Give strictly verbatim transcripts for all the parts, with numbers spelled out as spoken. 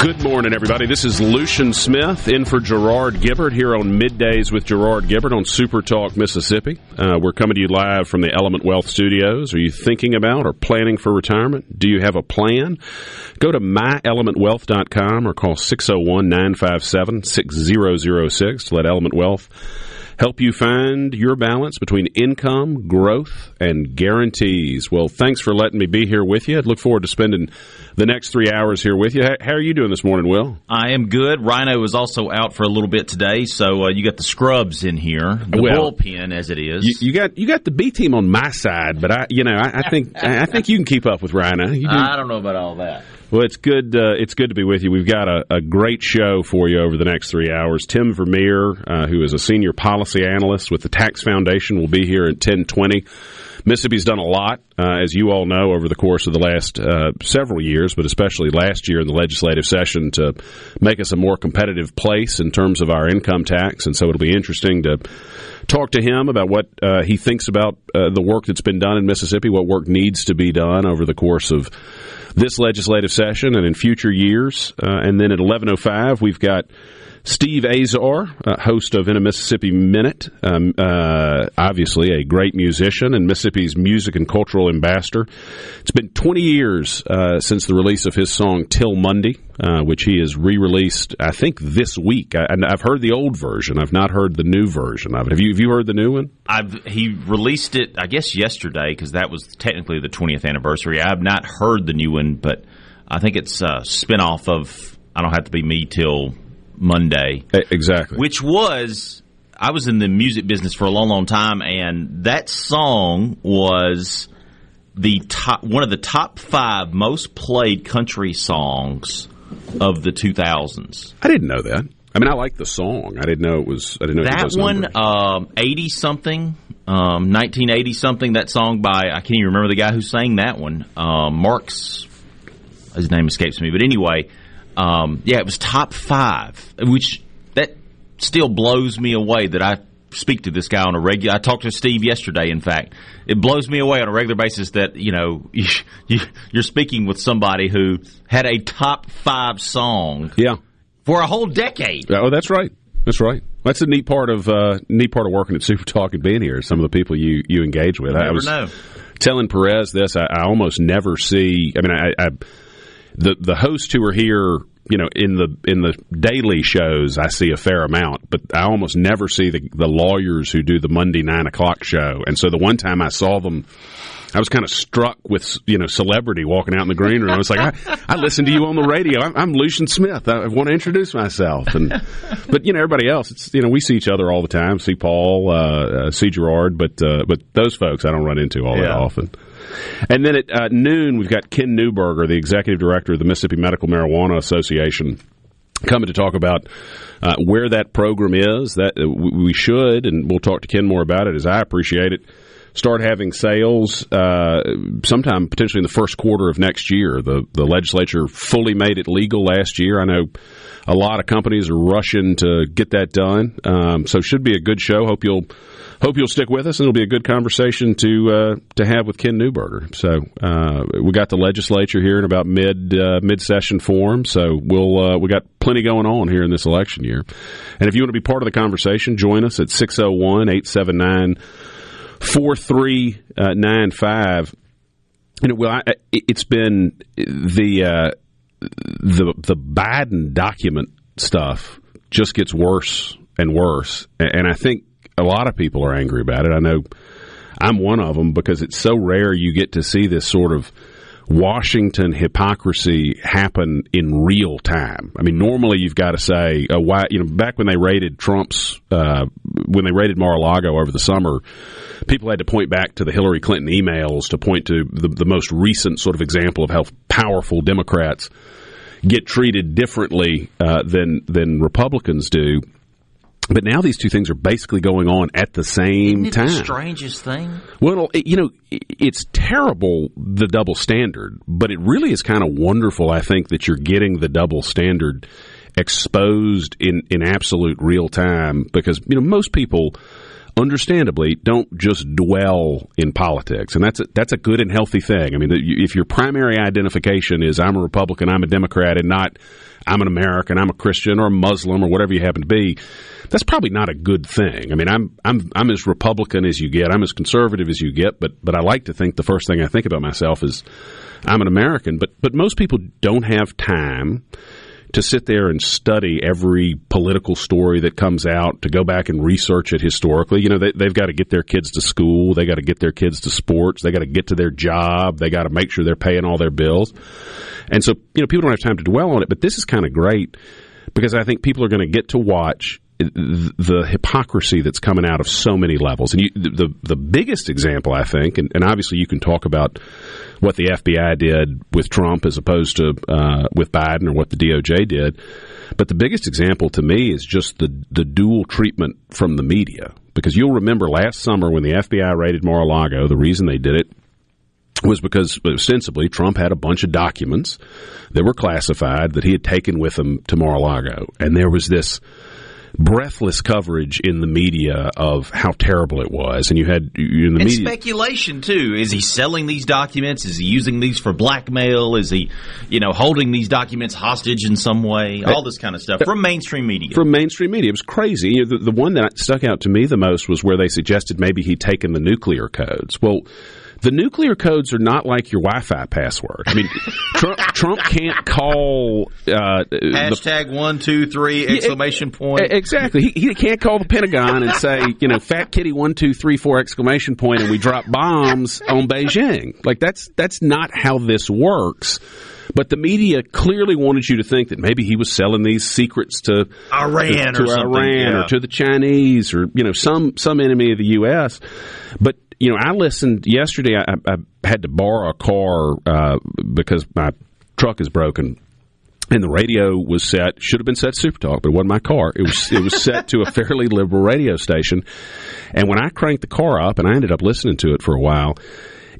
Good morning, everybody. This is Lucian Smith in for Gerard Gibert here on Middays with Gerard Gibert on Super Talk Mississippi. Uh, we're coming to you live from the Element Wealth Studios. Are you thinking about or planning for retirement? Do you have a plan? Go to my element wealth dot com or call six oh one, nine five seven, six oh oh six to let Element Wealth help you find your balance between income, growth, and guarantees. Well, thanks for letting me be here with you. I look forward to spending the next three hours here with you. How are you doing this morning, Will? I am good. Rhino is also out for a little bit today, so uh, you got the scrubs in here, the well, bullpen as it is. You, you got you got the B team on my side, but I, you know, I, I think I think you can keep up with Rhino. You do. I don't know about all that. Well, it's good. Uh, it's good to be with you. We've got a, a great show for you over the next three hours. Tim Vermeer, uh, who is a senior policy analyst with the Tax Foundation, will be here at ten twenty. Mississippi's done a lot, uh, as you all know, over the course of the last uh, several years, but especially last year in the legislative session, to make us a more competitive place in terms of our income tax. And so it'll be interesting to talk to him about what uh, he thinks about uh, the work that's been done in Mississippi, what work needs to be done over the course of this legislative session and in future years. Uh, and then at eleven oh five, we've got Steve Azar, uh, host of In a Mississippi Minute, um, uh, obviously a great musician and Mississippi's music and cultural ambassador. It's been twenty years uh, since the release of his song Till Monday, uh, which he has re-released, I think, this week. I, and I've heard the old version. I've not heard the new version of it. Have you, have you heard the new one? I've, he released it, I guess, yesterday, because that was technically the twentieth anniversary. I have not heard the new one, but I think it's a spinoff of I Don't Have to Be Me Till Monday. Exactly. Which was, I was in the music business for a long, long time, and that song was the top, one of the top five most played country songs of the two thousands. I didn't know that. I mean, I like the song. I didn't know it was. I didn't know that one. eighty um, something, um, nineteen eighty something. That song by I can't even remember the guy who sang that one. Uh, Mark's, his name escapes me, but anyway. Um, yeah, it was top five, which that still blows me away that I speak to this guy on a regular. I talked to Steve yesterday, in fact. It blows me away on a regular basis that, you know, you're speaking with somebody who had a top five song yeah. for a whole decade. Oh, that's right. That's right. That's a neat part of uh, neat part of working at Super Talk and being here. Some of the people you, you engage with. You never I was know. telling Perez this. I, I almost never see. I mean, I. I The the hosts who are here, you know, in the in the daily shows, I see a fair amount, but I almost never see the, the lawyers who do the Monday nine o'clock show. And so the one time I saw them, I was kind of struck with, you know, celebrity walking out in the green room. I was like, I, I listened to you on the radio. I'm, I'm Lucian Smith. I want to introduce myself. And but you know, everybody else, it's, you know, we see each other all the time. See Paul, uh, uh, see Gerard, but uh, but those folks I don't run into all yeah. that often. And then at uh, noon, we've got Ken Newburger, the executive director of the Mississippi Medical Marijuana Association, coming to talk about uh, where that program is. That uh, we should, and we'll talk to Ken more about it, as I appreciate it, start having sales uh, sometime potentially in the first quarter of next year. The the legislature fully made it legal last year. I know a lot of companies are rushing to get that done. Um, so should be a good show. Hope you'll hope you'll stick with us, and it'll be a good conversation to uh, to have with Ken Newburger. So uh, we got the legislature here in about mid uh, mid session form. So we'll uh, we got plenty going on here in this election year. And if you want to be part of the conversation, join us at six oh one, eight seven nine four three nine five. You know, well, I, it's been the uh, the the Biden document stuff just gets worse and worse. And I think a lot of people are angry about it. I know I'm one of them, because it's so rare you get to see this sort of Washington hypocrisy happen in real time. I mean, normally you've got to say, uh, why, you know, back when they raided Trump's, uh, when they raided Mar-a-Lago over the summer, people had to point back to the Hillary Clinton emails to point to the, the most recent sort of example of how powerful Democrats get treated differently uh, than than Republicans do. But now these two things are basically going on at the same Isn't it time. The strangest thing. Well, it, you know, it, it's terrible, the double standard, but it really is kind of wonderful, I think, that you're getting the double standard exposed in, in absolute real time, because, you know, most people, understandably, don't just dwell in politics, and that's a, that's a good and healthy thing. I mean, if your primary identification is I'm a Republican, I'm a Democrat, and not I'm an American, I'm a Christian or a Muslim or whatever you happen to be, that's probably not a good thing. I mean, I'm I'm I'm as Republican as you get, I'm as conservative as you get, but but I like to think the first thing I think about myself is I'm an American. But but most people don't have time to sit there and study every political story that comes out, to go back and research it historically. You know, they, they've got to get their kids to school. They got to get their kids to sports. They got to get to their job. They got to make sure they're paying all their bills. And so, you know, people don't have time to dwell on it, but this is kind of great, because I think people are going to get to watch the hypocrisy that's coming out of so many levels. And you, the the biggest example, I think, and, and obviously you can talk about what the F B I did with Trump as opposed to uh, with Biden, or what the D O J did, but the biggest example to me is just the, the dual treatment from the media. Because you'll remember last summer when the F B I raided Mar-a-Lago, the reason they did it was because, ostensibly, Trump had a bunch of documents that were classified that he had taken with him to Mar-a-Lago. And there was this breathless coverage in the media of how terrible it was, and you had in the and media speculation too. Is he selling these documents? Is he using these for blackmail? Is he, you know, holding these documents hostage in some way? All this kind of stuff from mainstream media. From mainstream media, it was crazy. You know, the, the one that stuck out to me the most was where they suggested maybe he'd taken the nuclear codes. Well, the nuclear codes are not like your Wi-Fi password. I mean, Trump, Trump can't call uh, hashtag the, one two three exclamation yeah, point. Exactly, he, he can't call the Pentagon and say, you know, Fat Kitty one two three four exclamation point, and we drop bombs on Beijing. Like that's that's not how this works. But the media clearly wanted you to think that maybe he was selling these secrets to Iran, to, to or, Iran yeah. or to the Chinese, or you know, some some enemy of the U S. But you know, I listened yesterday. I, I had to borrow a car uh, because my truck is broken, and the radio was set. Should have been set to Super Talk, but it wasn't my car. It was it was set to a fairly liberal radio station. And when I cranked the car up, and I ended up listening to it for a while,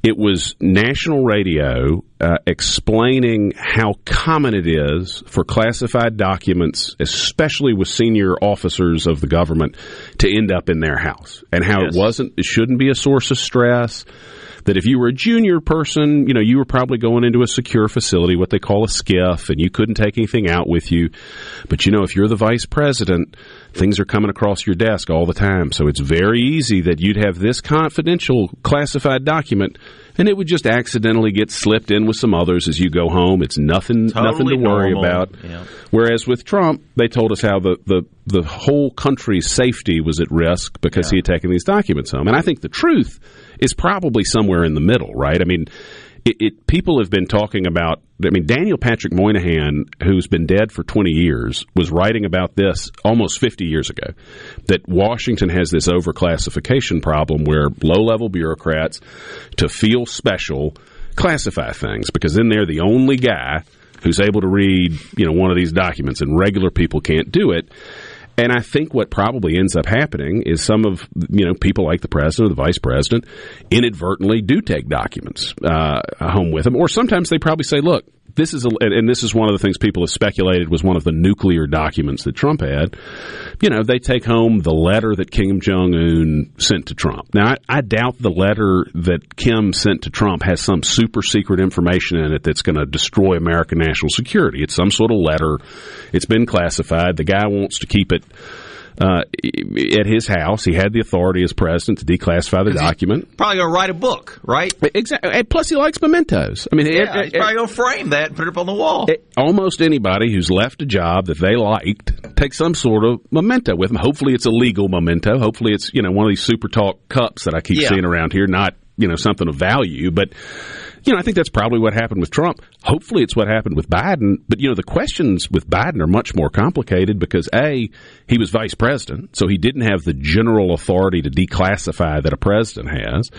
it was national radio uh, explaining how common it is for classified documents, especially with senior officers of the government, to end up in their house, and how yes. it wasn't, it shouldn't be a source of stress. That if you were a junior person, you know, you were probably going into a secure facility, what they call a skiff, and you couldn't take anything out with you. But, you know, if you're the vice president, things are coming across your desk all the time. So it's very easy that you'd have this confidential classified document, and it would just accidentally get slipped in with some others as you go home. It's nothing totally nothing to worry normal. about. Yeah. Whereas with Trump, they told us how the, the, the whole country's safety was at risk because yeah. he had taken these documents home. And I think the truth is probably somewhere in the middle, right? I mean, it, it, people have been talking about, I mean, Daniel Patrick Moynihan, who's been dead for twenty years, was writing about this almost fifty years ago, that Washington has this overclassification problem where low-level bureaucrats, to feel special, classify things, because then they're the only guy who's able to read, you know, one of these documents, and regular people can't do it. And I think what probably ends up happening is some of, you know, people like the president or the vice president inadvertently do take documents uh, home with them. Or sometimes they probably say, look, this is, a, and this is one of the things people have speculated was one of the nuclear documents that Trump had. You know, they take home the letter that Kim Jong-un sent to Trump. Now, I, I doubt the letter that Kim sent to Trump has some super secret information in it that's going to destroy American national security. It's some sort of letter. It's been classified. The guy wants to keep it uh, at his house. He had the authority as president to declassify the document. Probably going to write a book, right? Exactly. And plus, he likes mementos. I mean, yeah, it, he's it, probably going to frame that and put it up on the wall. It, almost anybody who's left a job that they liked takes some sort of memento with them. Hopefully, it's a legal memento. Hopefully, it's, you know, one of these Super Talk cups that I keep yeah. seeing around here, not, you know, something of value, but... You know, I think that's probably what happened with Trump. Hopefully it's what happened with Biden. But, you know, the questions with Biden are much more complicated because, A, he was vice president, so he didn't have the general authority to declassify that a president has.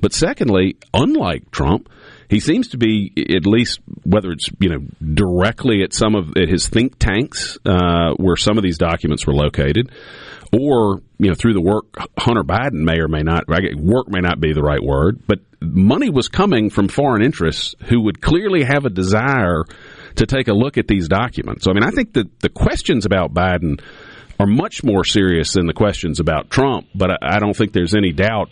But secondly, unlike Trump, he seems to be, at least whether it's, you know, directly at some of at his think tanks uh, where some of these documents were located, or, you know, through the work Hunter Biden may or may not, work may not be the right word, but money was coming from foreign interests who would clearly have a desire to take a look at these documents. So, I mean, I think that the questions about Biden are much more serious than the questions about Trump, but I, I don't think there's any doubt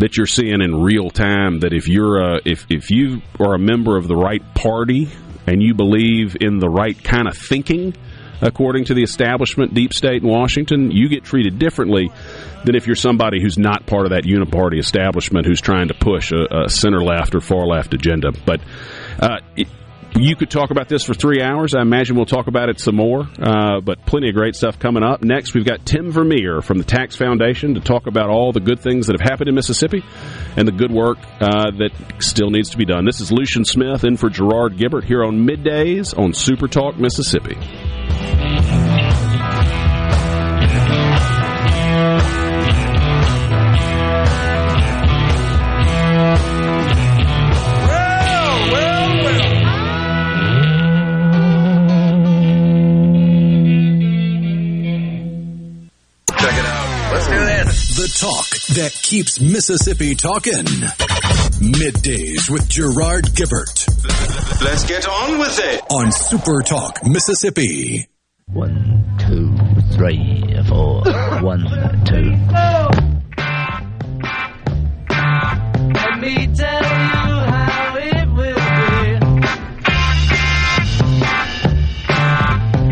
that you're seeing in real time that if you're a, if if you are a member of the right party and you believe in the right kind of thinking, according to the establishment, deep state in Washington, you get treated differently than if you're somebody who's not part of that uniparty establishment who's trying to push a, a center-left or far-left agenda. But uh, it, you could talk about this for three hours. I imagine we'll talk about it some more, uh, but plenty of great stuff coming up. Next, we've got Tim Vermeer from the Tax Foundation to talk about all the good things that have happened in Mississippi and the good work uh, that still needs to be done. This is Lucian Smith in for Gerard Gibert here on Middays on Super Talk Mississippi. Talk that keeps Mississippi talking. Middays with Gerard Gibert. Let's get on with it. On Super Talk Mississippi. One, two, three, four. One, two. Let me tell you how it will be.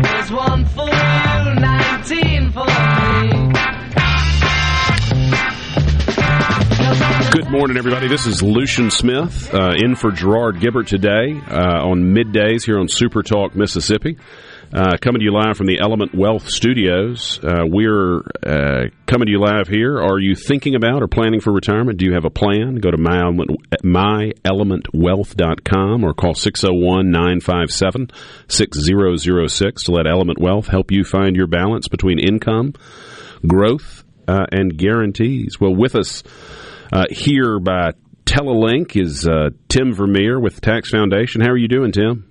There's one for you, nineteen for me. Good morning, everybody. This is Lucian Smith uh, in for Gerard Gibert today uh, on Middays here on Super Talk Mississippi. Uh, coming to you live from the Element Wealth Studios. Uh, we're uh, coming to you live here. Are you thinking about or planning for retirement? Do you have a plan? Go to my element wealth dot com or call six oh one, nine five seven, six oh oh six to let Element Wealth help you find your balance between income, growth, uh, and guarantees. Well, with us Uh, here by Telelink is uh, Tim Vermeer with the Tax Foundation. How are you doing, Tim?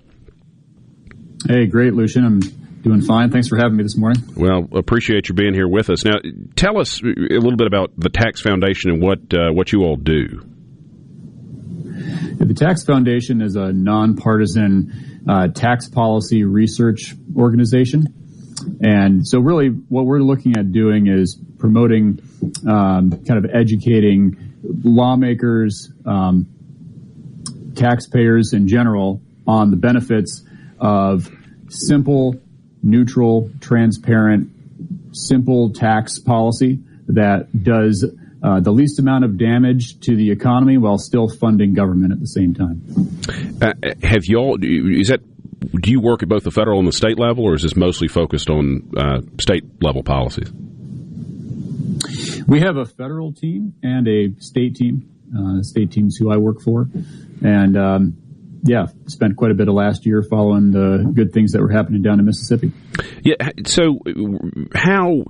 Hey, great, Lucian. I'm doing fine. Thanks for having me this morning. Well, appreciate you being here with us. Now, tell us a little bit about the Tax Foundation and what uh, what you all do. The Tax Foundation is a nonpartisan uh, tax policy research organization. And so really what we're looking at doing is promoting, um, kind of educating lawmakers, um, taxpayers in general on the benefits of simple, neutral, transparent, simple tax policy that does Uh, the least amount of damage to the economy while still funding government at the same time. Uh, have y'all, is that, do you work at both the federal and the state level, or is this mostly focused on uh, state level policies? We have a federal team and a state team. Uh, state team's who I work for. And, um, yeah, spent quite a bit of last year following the good things that were happening down in Mississippi. Yeah, so how,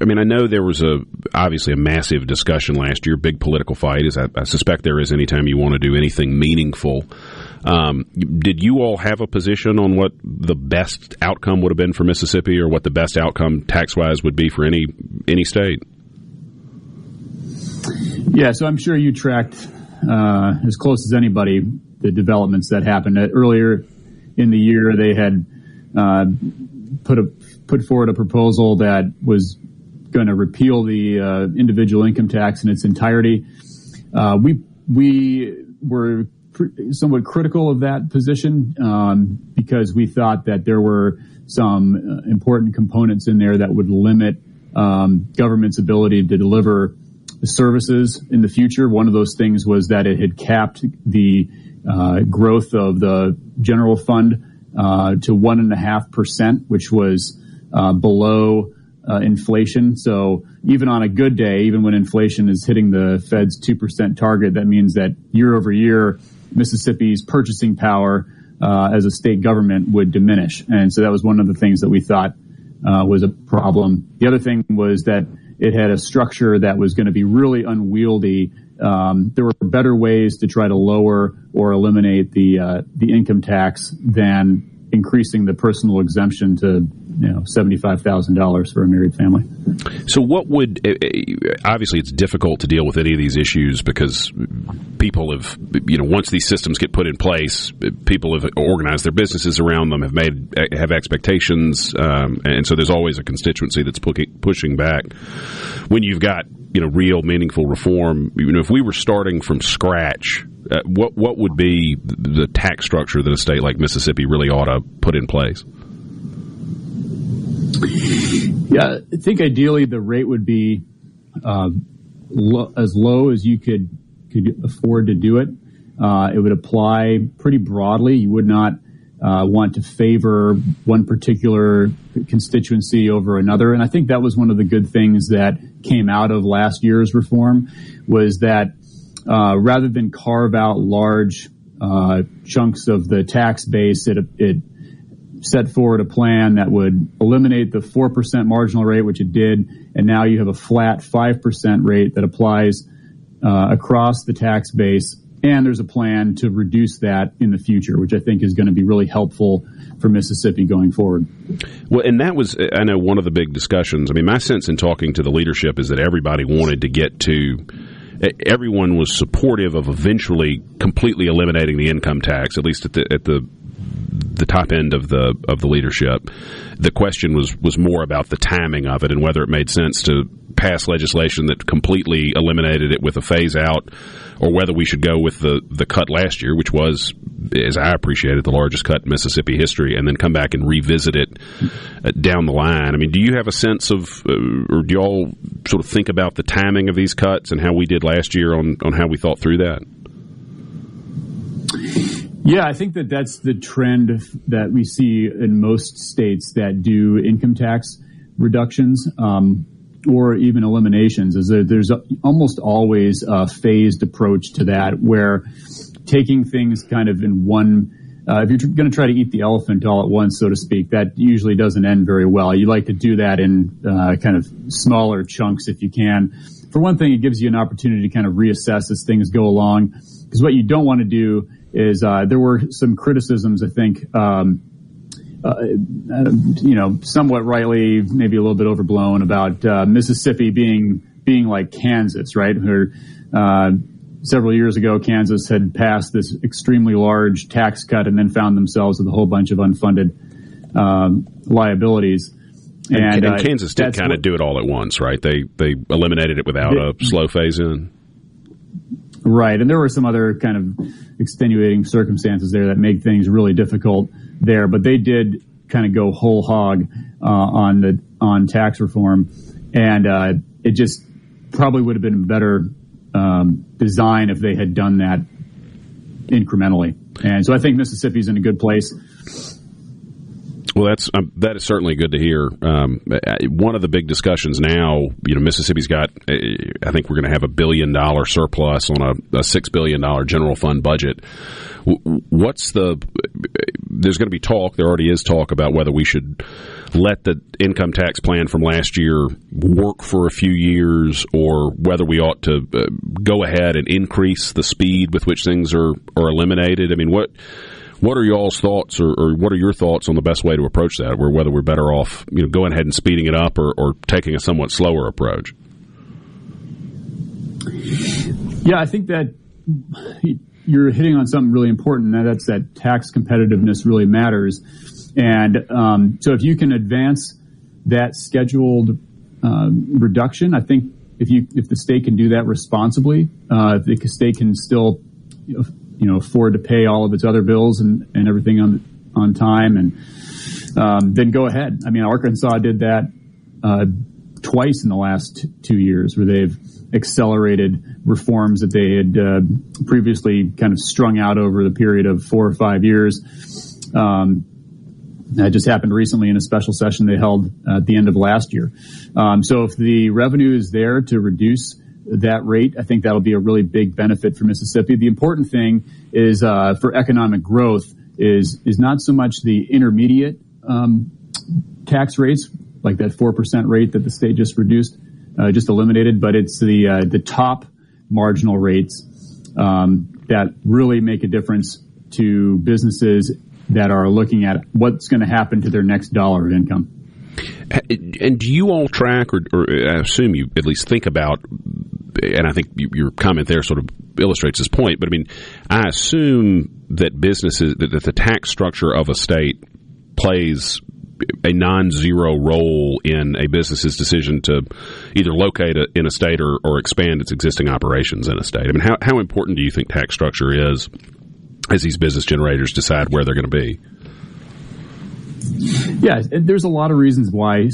I mean, I know there was a obviously a massive discussion last year, big political fight, as I, I suspect there is any time you want to do anything meaningful. Um, did you all have a position on what the best outcome would have been for Mississippi or what the best outcome tax-wise would be for any any state? Yeah, so I'm sure you tracked uh, as close as anybody the developments that happened. Earlier in the year, they had uh, put a, put forward a proposal that was going to repeal the uh, individual income tax in its entirety. Uh, we we were pr- somewhat critical of that position um, because we thought that there were some uh, important components in there that would limit um, government's ability to deliver services in the future. One of those things was that it had capped the uh, growth of the general fund uh, to one and a half percent, which was uh, below uh, inflation. So even on a good day, even when inflation is hitting the Fed's two percent target, that means that year over year, Mississippi's purchasing power uh, as a state government would diminish. And so that was one of the things that we thought uh, was a problem. The other thing was that it had a structure that was going to be really unwieldy. Um, there were better ways to try to lower or eliminate the uh, the income tax than increasing the personal exemption to, you know, seventy-five thousand dollars for a married family. So what would, obviously it's difficult to deal with any of these issues because people have, you know, once these systems get put in place, people have organized their businesses around them, have made, have expectations, um, and so there's always a constituency that's pushing back. When you've got, you know, real meaningful reform, you know, if we were starting from scratch, uh, what what would be the tax structure that a state like Mississippi really ought to put in place? Yeah, I think ideally the rate would be uh, lo- as low as you could could afford to do it. Uh, it would apply pretty broadly. You would not uh, want to favor one particular constituency over another. And I think that was one of the good things that came out of last year's reform was that uh, rather than carve out large uh, chunks of the tax base, it it set forward a plan that would eliminate the four percent marginal rate, which it did, and now you have a flat five percent rate that applies uh, across the tax base, and there's a plan to reduce that in the future, which I think is going to be really helpful for Mississippi going forward. Well, and that was, I know, one of the big discussions. I mean, my sense in talking to the leadership is that everybody wanted to get to everyone was supportive of eventually completely eliminating the income tax, at least at the at the the top end of the of the leadership. The question was, was more about the timing of it and whether it made sense to pass legislation that completely eliminated it with a phase out, or whether we should go with the, the cut last year, which was, as I appreciated, the largest cut in Mississippi history, and then come back and revisit it uh, down the line. I mean, do you have a sense of, uh, or do y'all sort of think about the timing of these cuts and how we did last year on, on how we thought through that? Yeah, I think that that's the trend that we see in most states that do income tax reductions um, or even eliminations. Is that there's a, almost always a phased approach to that, where taking things kind of in one. Uh, if you're tr- going to try to eat the elephant all at once, so to speak, that usually doesn't end very well. You like to do that in uh, kind of smaller chunks if you can. For one thing, it gives you an opportunity to kind of reassess as things go along, because what you don't want to do is uh, there were some criticisms, I think, um, uh, you know, somewhat rightly, maybe a little bit overblown, about uh, Mississippi being being like Kansas, right? Where uh, several years ago, Kansas had passed this extremely large tax cut and then found themselves with a whole bunch of unfunded um, liabilities. And, and, and Kansas uh, did kind of do it all at once, right? They they eliminated it without it, a slow phase in. Right, and there were some other kind of extenuating circumstances there that make things really difficult there, but they did kind of go whole hog uh, on the on tax reform, and uh, it just probably would have been a better um, design if they had done that incrementally. And so I think Mississippi's in a good place. Well, that's um, that is certainly good to hear. Um, one of the big discussions now, you know, Mississippi's got, uh, I think we're going to have a billion-dollar surplus on a, a six billion dollars general fund budget. What's the, there's going to be talk, there already is talk about whether we should let the income tax plan from last year work for a few years, or whether we ought to uh, go ahead and increase the speed with which things are, are eliminated. I mean, what... What are y'all's thoughts, or, or what are your thoughts on the best way to approach that, or whether we're better off, you know, going ahead and speeding it up or, or taking a somewhat slower approach? Yeah, I think that you're hitting on something really important, and that's that tax competitiveness really matters. And um, so if you can advance that scheduled uh, reduction, I think if you if the state can do that responsibly, uh, the state can still, you know, you know, afford to pay all of its other bills and, and everything on on time, and um, then go ahead. I mean, Arkansas did that. Uh, twice in the last two years where they've accelerated reforms that they had uh, previously kind of strung out over the period of four or five years. Um, that just happened recently in a special session they held uh, at the end of last year. Um, so if the revenue is there to reduce that rate, I think that'll be a really big benefit for Mississippi. The important thing is uh, for economic growth is is not so much the intermediate um, tax rates, like that four percent rate that the state just reduced, uh, just eliminated, but it's the uh, the top marginal rates um, that really make a difference to businesses that are looking at what's going to happen to their next dollar of income. And do you all track, or, or I assume you at least think about, and I think your comment there sort of illustrates this point, but I mean, I assume that businesses, that the tax structure of a state plays a non-zero role in a business's decision to either locate a, in a state or, or expand its existing operations in a state. I mean, how, how important do you think tax structure is as these business generators decide where they're going to be? Yeah, there's a lot of reasons why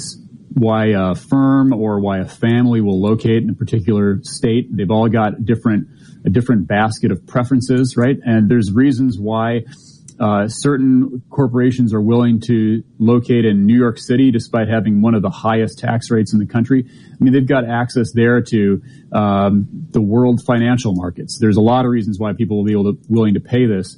why a firm or why a family will locate in a particular state. They've all got different a different basket of preferences, right? And there's reasons why uh, certain corporations are willing to locate in New York City despite having one of the highest tax rates in the country. I mean, they've got access there to um, the world financial markets. There's a lot of reasons why people will be able to, willing to pay this.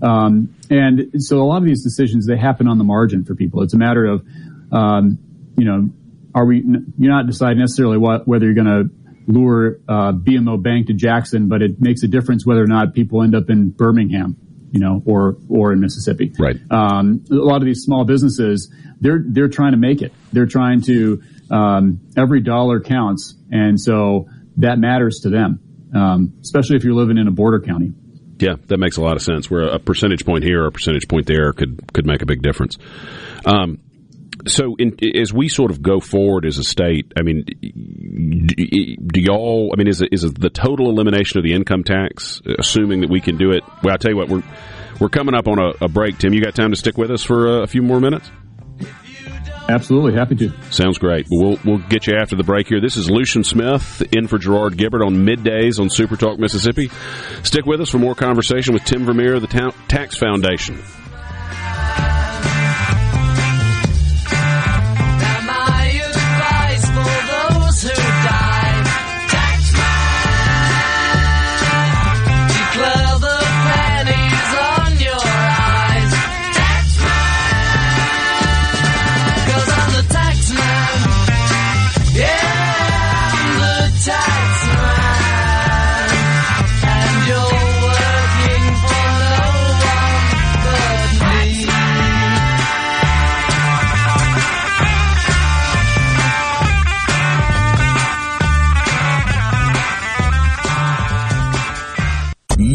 Um, and so a lot of these decisions, they happen on the margin for people. It's a matter of, um, you know, are we, you're not deciding necessarily what, whether you're going to lure, uh, B M O Bank to Jackson, but it makes a difference whether or not people end up in Birmingham, you know, or, or in Mississippi. Right. Um, a lot of these small businesses, they're, they're trying to make it. They're trying to, um, every dollar counts. And so that matters to them, um, especially if you're living in a border county. Yeah, that makes a lot of sense. Where a percentage point here or a percentage point there could could make a big difference. Um, so in, as we sort of go forward as a state, I mean, do, do y'all, I mean, is it, is it the total elimination of the income tax, assuming that we can do it? Well, I'll tell you what, we're, we're coming up on a, a break. Tim, you got time to stick with us for a few more minutes? Absolutely. Happy to. Sounds great. We'll we'll get you after the break here. This is Lucian Smith in for Gerard Gibert on middays on Super Talk Mississippi. Stick with us for more conversation with Tim Vermeer of the Ta- Tax Foundation.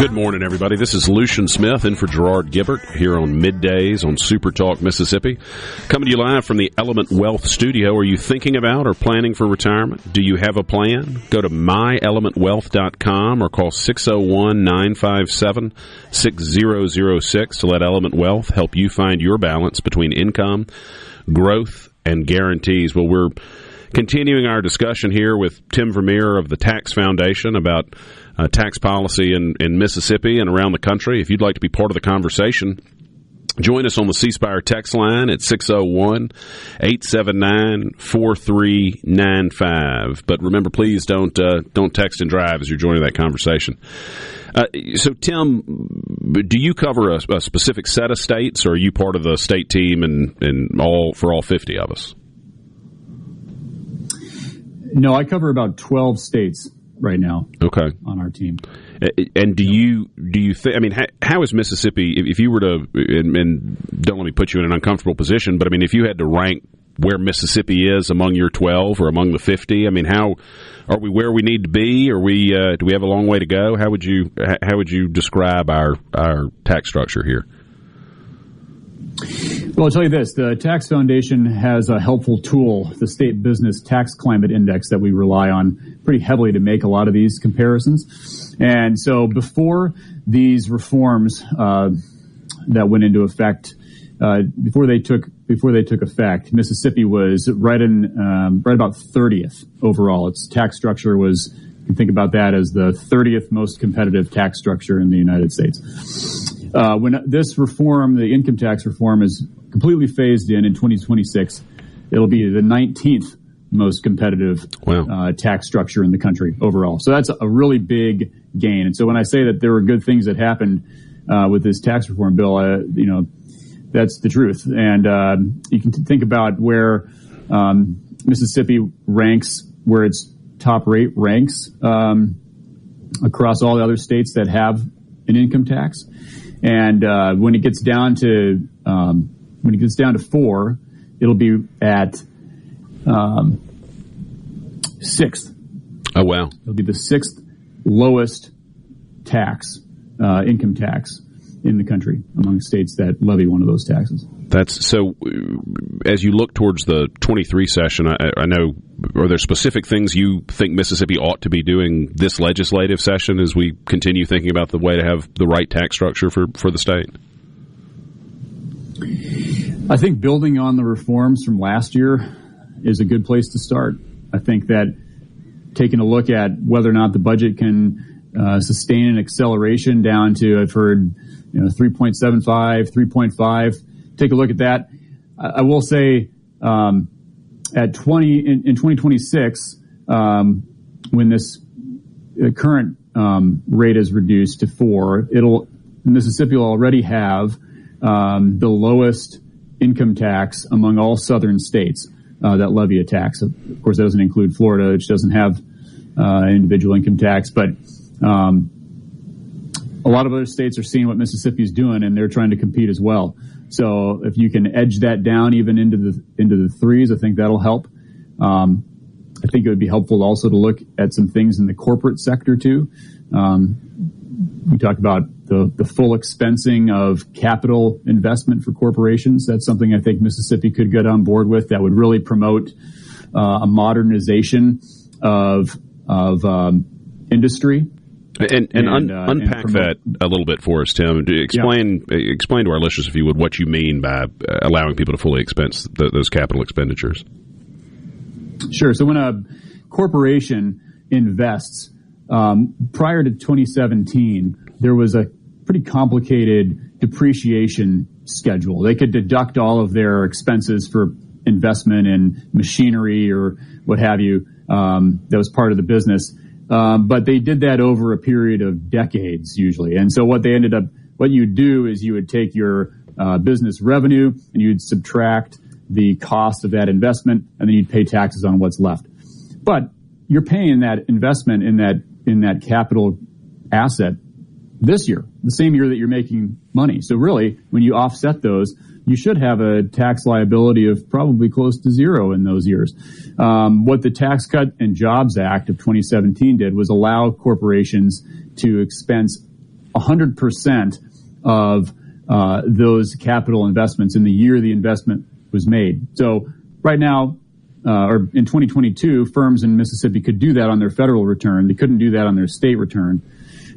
Good morning, everybody. This is Lucian Smith in for Gerard Gibert here on Middays on Super Talk Mississippi. Coming to you live from the Element Wealth studio. Are you thinking about or planning for retirement? Do you have a plan? Go to my element wealth dot com or call six oh one, nine five seven, six oh oh six to let Element Wealth help you find your balance between income, growth, and guarantees. Well, we're continuing our discussion here with Tim Vermeer of the Tax Foundation about uh, tax policy in, in Mississippi and around the country. If you'd like to be part of the conversation, join us on the C Spire text line at six oh one, eight seven nine, four three nine five. But remember, please don't uh, don't text and drive as you're joining that conversation. Uh, so, Tim, do you cover a, a specific set of states, or are you part of the state team and, and all for all fifty of us? No, I cover about twelve states right now. Okay. On our team. And do you do you think? I mean, how, how is Mississippi? If you were to, and, and don't let me put you in an uncomfortable position, but I mean, if you had to rank where Mississippi is among your twelve or among the fifty, I mean, how are we where we need to be? Are we? Uh, do we have a long way to go? How would you how would you describe our our tax structure here? Well, I'll tell you this. The Tax Foundation has a helpful tool, the State Business Tax Climate Index, that we rely on pretty heavily to make a lot of these comparisons. And so before these reforms uh, that went into effect, uh, before they took before they took effect, Mississippi was right in um, right about thirtieth overall. Its tax structure was, you can think about that as the thirtieth most competitive tax structure in the United States. Uh, when this reform, the income tax reform, is completely phased in in twenty twenty-six, it'll be the nineteenth most competitive wow. uh, tax structure in the country overall. So that's a really big gain. And so when I say that there were good things that happened uh, with this tax reform bill, uh, you know, that's the truth. And uh, you can think about where um, Mississippi ranks, where its top rate ranks um, across all the other states that have an income tax. And uh, when it gets down to um, when it gets down to four, it'll be at um, sixth. Oh wow! It'll be the sixth lowest tax, uh, income tax, in the country among states that levy one of those taxes. That's so. As you look towards the twenty-three session, I, I know. Are there specific things you think Mississippi ought to be doing this legislative session as we continue thinking about the way to have the right tax structure for, for the state? I think building on the reforms from last year is a good place to start. I think that taking a look at whether or not the budget can uh, sustain an acceleration down to, I've heard, you know, three point seven five, three point five. Take a look at that. I, I will say, um, At twenty in, in twenty twenty-six, um, when this uh, current um, rate is reduced to four, it'll Mississippi will already have um, the lowest income tax among all southern states uh, that levy a tax. Of course, that doesn't include Florida, which doesn't have uh, individual income tax. But um, a lot of other states are seeing what Mississippi's doing, and they're trying to compete as well. So if you can edge that down even into the into the threes, I think that'll help. Um, I think it would be helpful also to look at some things in the corporate sector too. Um, we talk about the, the full expensing of capital investment for corporations. That's something I think Mississippi could get on board with. That would really promote uh, a modernization of of um, industry. And, and, and un- uh, unpack and that a little bit for us, Tim. Explain yeah. explain to our listeners, if you would, what you mean by allowing people to fully expense th- those capital expenditures. Sure. So when a corporation invests, um, prior to twenty seventeen, there was a pretty complicated depreciation schedule. They could deduct all of their expenses for investment in machinery or what have you um, that was part of the business. Um, but they did that over a period of decades usually. And so what they ended up, what you do is you would take your uh, business revenue and you'd subtract the cost of that investment, and then you'd pay taxes on what's left. But you're paying that investment in that, in that capital asset this year, the same year that you're making money. So really, when you offset those, you should have a tax liability of probably close to zero in those years. Um, what the Tax Cut and Jobs Act of twenty seventeen did was allow corporations to expense one hundred percent of uh, those capital investments in the year the investment was made. So right now, uh, or in twenty twenty-two, firms in Mississippi could do that on their federal return. They couldn't do that on their state return.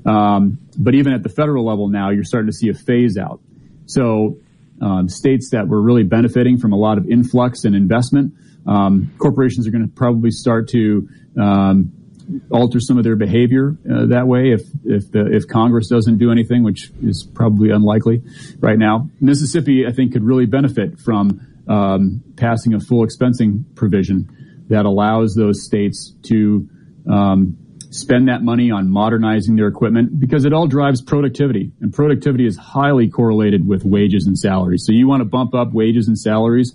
Um, but even at the federal level now, you're starting to see a phase out. So Um, states that were really benefiting from a lot of influx and investment, um, corporations are going to probably start to um, alter some of their behavior uh, that way if if, the, if Congress doesn't do anything, which is probably unlikely right now. Mississippi, I think, could really benefit from um, passing a full expensing provision that allows those states to um, spend that money on modernizing their equipment, because it all drives productivity, and productivity is highly correlated with wages and salaries. So you want to bump up wages and salaries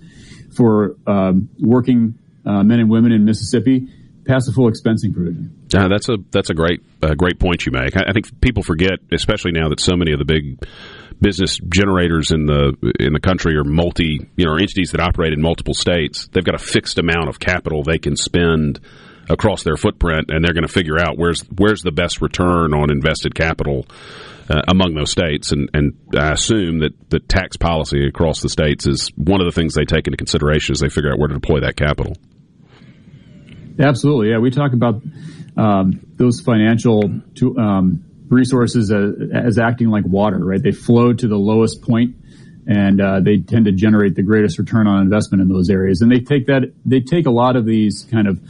for um, working uh, men and women in Mississippi. pass the full expensing provision. Uh, that's a that's a great uh, great point you make. I, I think people forget, especially now that so many of the big business generators in the in the country are multi, you know, are entities that operate in multiple states. They've got a fixed amount of capital they can spend across their footprint, and they're going to figure out where's where's the best return on invested capital uh, among those states. And, and I assume that the tax policy across the states is one of the things they take into consideration as they figure out where to deploy that capital. Absolutely, yeah. We talk about um, those financial to, um, resources as, as acting like water, right? They flow to the lowest point, and uh, they tend to generate the greatest return on investment in those areas. And they take that, they take a lot of these kind of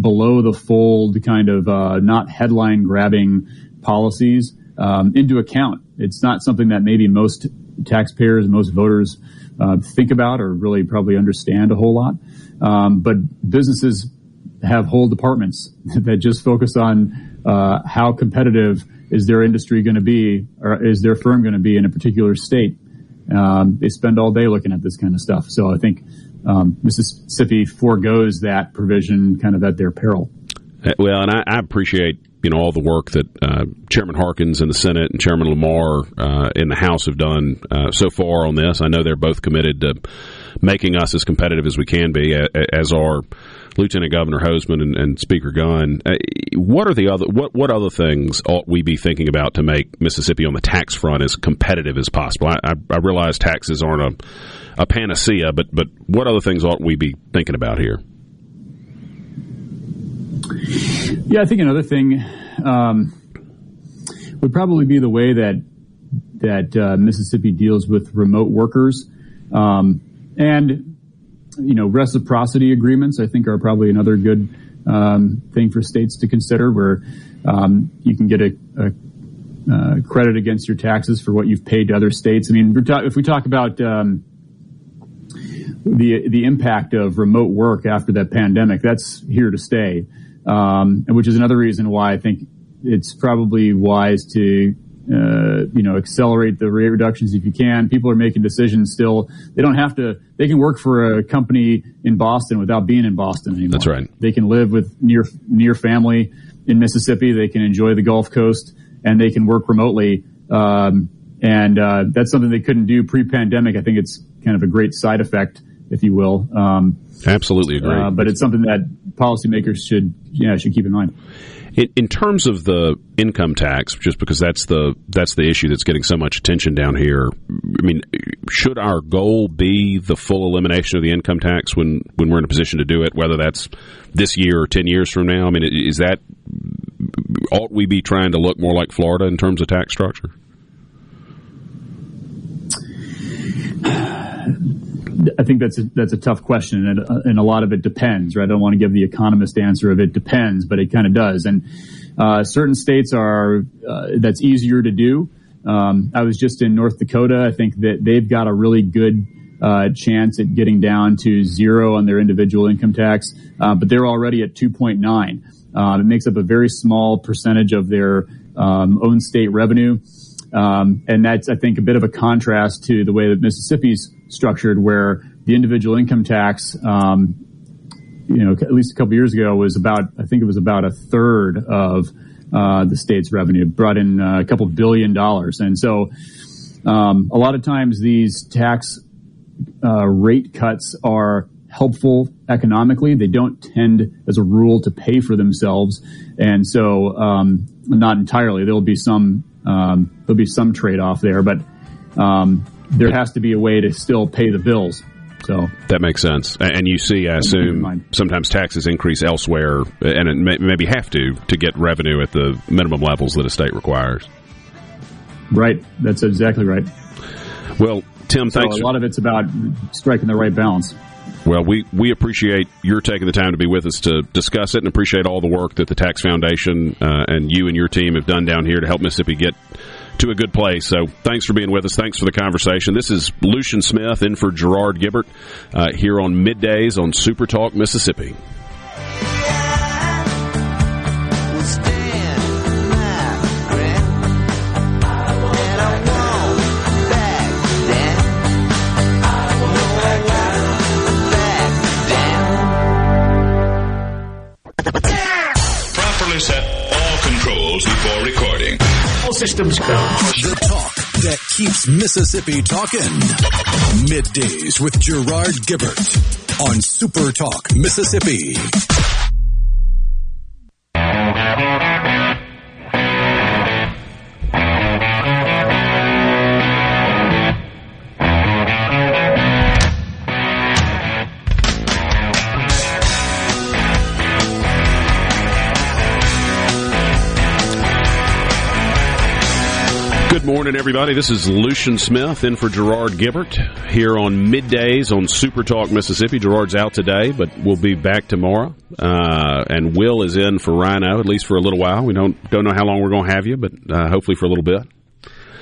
below the fold, kind of uh, not headline grabbing policies um, into account. It's not something that maybe most taxpayers, most voters uh, think about or really probably understand a whole lot. Um, but businesses have whole departments that just focus on uh, how competitive is their industry going to be, or is their firm going to be in a particular state. Um, they spend all day looking at this kind of stuff. So I think um, Mississippi forgoes that provision kind of at their peril. Well, and I, I appreciate, you know, all the work that uh, Chairman Harkins in the Senate and Chairman Lamar uh, in the House have done uh, so far on this. I know they're both committed to making us as competitive as we can be, as are Lieutenant Governor Hoseman and, and Speaker Gunn. Uh, what are the other what what other things ought we be thinking about to make Mississippi on the tax front as competitive as possible? I, I, I realize taxes aren't a, a panacea, but but what other things ought we be thinking about here? Yeah, I think another thing um, would probably be the way that that uh, Mississippi deals with remote workers, um, and you know, reciprocity agreements. I think are probably another good um, thing for states to consider, where um, you can get a, a uh, credit against your taxes for what you've paid to other states. I mean, if we talk about um, the the impact of remote work after that pandemic, that's here to stay. Um, which is another reason why I think it's probably wise to, uh, you know, accelerate the rate reductions if you can. People are making decisions still. They don't have to, they can work for a company in Boston without being in Boston anymore. That's right. They can live with near, near family in Mississippi. They can enjoy the Gulf Coast, and they can work remotely. Um, and, uh, that's something they couldn't do pre-pandemic. I think it's kind of a great side effect, if you will. Um, Absolutely agree. Uh, but it's something that policymakers should, you know, should keep in mind. In, in terms of the income tax, just because that's the that's the issue that's getting so much attention down here. I mean, should our goal be the full elimination of the income tax when, when we're in a position to do it, whether that's this year or ten years from now? I mean, is that ought we be trying to look more like Florida in terms of tax structure? I think that's a, that's a tough question, and, uh, and a lot of it depends, right? I don't want to give the economist answer of it depends, but it kind of does. And uh, certain states are uh, that's easier to do. Um, I was just in North Dakota. I think that they've got a really good uh, chance at getting down to zero on their individual income tax, uh, but they're already at two point nine. Uh, it makes up a very small percentage of their um, own state revenue. Um, and that's, I think, a bit of a contrast to the way that Mississippi's structured, where the individual income tax, um, you know, at least a couple years ago was about, I think it was about a third of uh, the state's revenue. It brought in a couple billion dollars. And so um, a lot of times these tax uh, rate cuts are helpful economically. They don't tend, as a rule, to pay for themselves. And so um, not entirely. There will be some Um, there'll be some trade-off there, but um, there has to be a way to still pay the bills. So that makes sense. And you see, I assume, sometimes taxes increase elsewhere, and it may, maybe have to to get revenue at the minimum levels that a state requires. Right. That's exactly right. Well, Tim, so thanks. A lot of it's about striking the right balance. Well, we, we appreciate your taking the time to be with us to discuss it, and appreciate all the work that the Tax Foundation uh, and you and your team have done down here to help Mississippi get to a good place. So thanks for being with us. Thanks for the conversation. This is Lucian Smith in for Gerard Gibert uh, here on Middays on Super Talk Mississippi. But systems go. The talk that keeps Mississippi talking. Middays with Gerard Gibert on Super Talk Mississippi. Good morning, everybody. This is Lucian Smith in for Gerard Gibert here on Middays on Super Talk Mississippi. Gerard's out today, but we'll be back tomorrow. Uh, and Will is in for Rhino, at least for a little while. We don't don't know how long we're going to have you, but uh, hopefully for a little bit.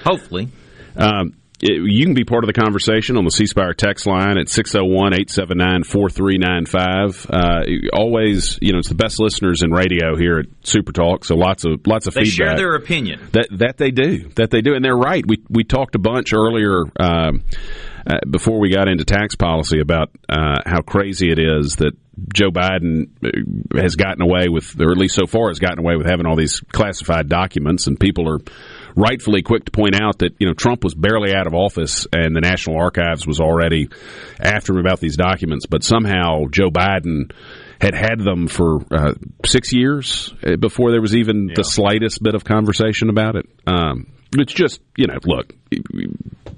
Hopefully. Um, it, you can be part of the conversation on the C Spire text line at six oh one, eight seven nine, four three nine five. Uh, always, you know, it's the best listeners in radio here at Super Talk, so lots of lots of they feedback. They share their opinion. That that they do. That they do, and they're right. We we talked a bunch earlier um, uh, before we got into tax policy about uh, how crazy it is that Joe Biden has gotten away with, or at least so far has gotten away with, having all these classified documents, and people are rightfully quick to point out that, you know, Trump was barely out of office and the National Archives was already after him about these documents, but somehow Joe Biden had had them for uh, six years before there was even yeah. the slightest bit of conversation about it. Um, it's just, you know, look,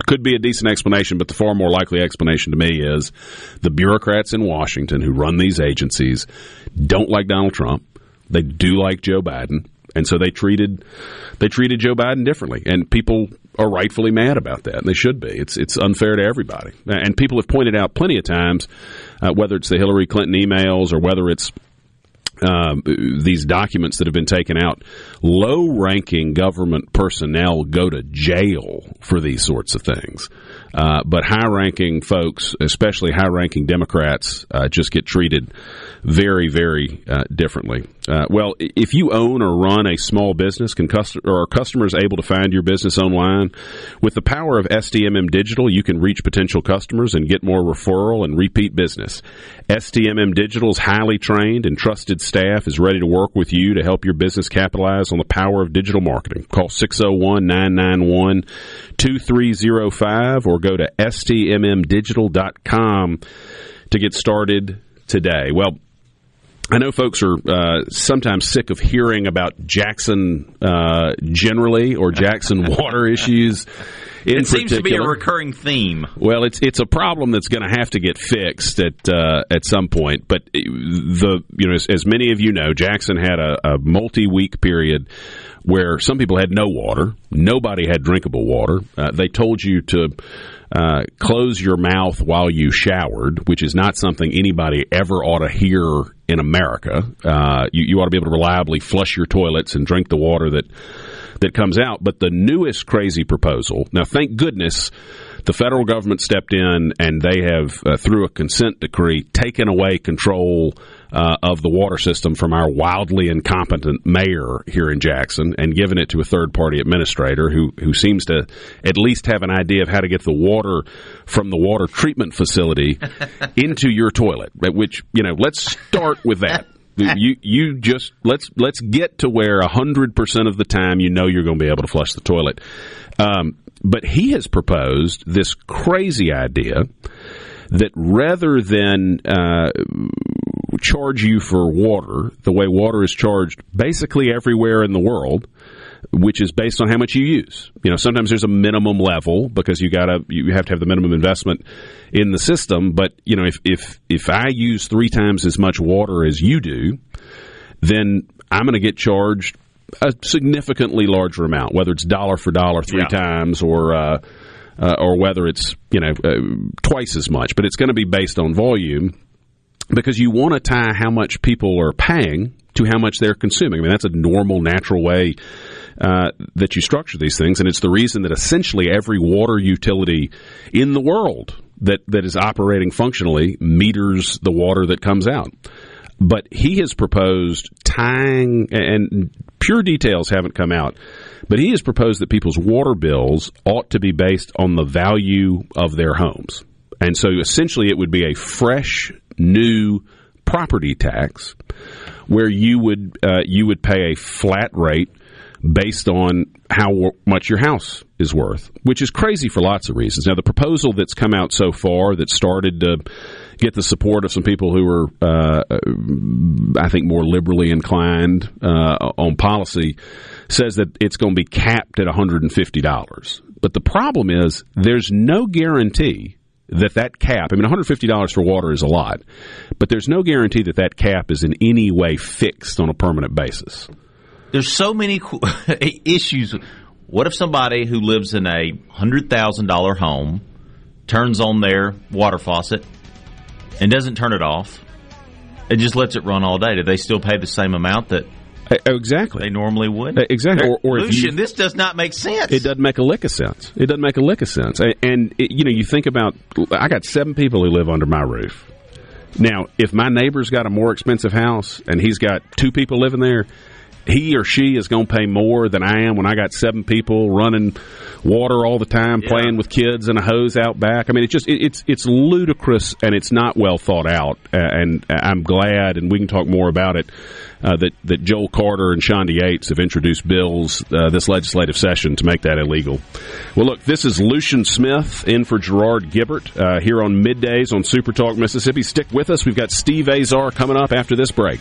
could be a decent explanation, but the far more likely explanation to me is the bureaucrats in Washington who run these agencies don't like Donald Trump. They do like Joe Biden. And so they treated they treated Joe Biden differently, and people are rightfully mad about that, and they should be. It's it's unfair to everybody. And people have pointed out plenty of times, uh, whether it's the Hillary Clinton emails or whether it's um, these documents that have been taken out, low-ranking government personnel go to jail for these sorts of things. Uh, but high-ranking folks, especially high-ranking Democrats, uh, just get treated very, very uh, differently. Uh, well, if you own or run a small business, can cust- or are customers able to find your business online? With the power of S T M M Digital, you can reach potential customers and get more referral and repeat business. S T M M Digital's highly trained and trusted staff is ready to work with you to help your business capitalize on the power of digital marketing. Call six oh one, nine nine one, two three oh five or go to S T M M digital dot com to get started today. Well, I know folks are uh, sometimes sick of hearing about Jackson uh, generally or Jackson water issues in It seems particular. to be a recurring theme. Well, it's it's a problem that's going to have to get fixed at uh, at some point. But the you know as, as many of you know, Jackson had a, a multi-week period where some people had no water, nobody had drinkable water. Uh, they told you to uh, close your mouth while you showered, which is not something anybody ever ought to hear in America. Uh, you, you ought to be able to reliably flush your toilets and drink the water that that comes out. But the newest crazy proposal, now thank goodness the federal government stepped in and they have, uh, through a consent decree, taken away control Uh, of the water system from our wildly incompetent mayor here in Jackson and given it to a third-party administrator who, who seems to at least have an idea of how to get the water from the water treatment facility into your toilet, which, you know, let's start with that. You you just let's let's get to where one hundred percent of the time you know you're going to be able to flush the toilet. Um, but he has proposed this crazy idea that rather than uh, charge you for water the way water is charged basically everywhere in the world, which is based on how much you use. You know, sometimes there's a minimum level because you gotta you have to have the minimum investment in the system. But you know, if if if I use three times as much water as you do, then I'm going to get charged a significantly larger amount, whether it's dollar for dollar three yeah. times or. Uh, Uh, or whether it's, you know, uh, twice as much. But it's going to be based on volume because you want to tie how much people are paying to how much they're consuming. I mean, that's a normal, natural way uh, that you structure these things. And it's the reason that essentially every water utility in the world that, that is operating functionally meters the water that comes out. But he has proposed tying, and pure details haven't come out, but he has proposed that people's water bills ought to be based on the value of their homes. And so essentially it would be a fresh, new property tax where you would uh, you would pay a flat rate based on how much your house is worth, which is crazy for lots of reasons. Now, the proposal that's come out so far that started to get the support of some people who are, uh, I think, more liberally inclined uh, on policy says that it's going to be capped at one hundred fifty dollars. But the problem is there's no guarantee that that cap, I mean, one hundred fifty dollars for water is a lot, but there's no guarantee that that cap is in any way fixed on a permanent basis. There's so many issues. What if somebody who lives in a one hundred thousand dollars home turns on their water faucet and doesn't turn it off and just lets it run all day? Do they still pay the same amount that exactly they normally would? Exactly. Or, or if you, this does not make sense. It doesn't make a lick of sense. It doesn't make a lick of sense. And, it, you know, you think about, I got seven people who live under my roof. Now, if my neighbor's got a more expensive house and he's got two people living there, he or she is going to pay more than I am when I got seven people running water all the time, yeah. playing with kids and a hose out back. I mean, it's just it, it's it's ludicrous and it's not well thought out. Uh, and I'm glad, and we can talk more about it, uh, that that Joel Carter and Shondi Yates have introduced bills uh, this legislative session to make that illegal. Well, look, this is Lucian Smith in for Gerard Gibert uh, here on Middays on Super Talk Mississippi. Stick with us. We've got Steve Azar coming up after this break.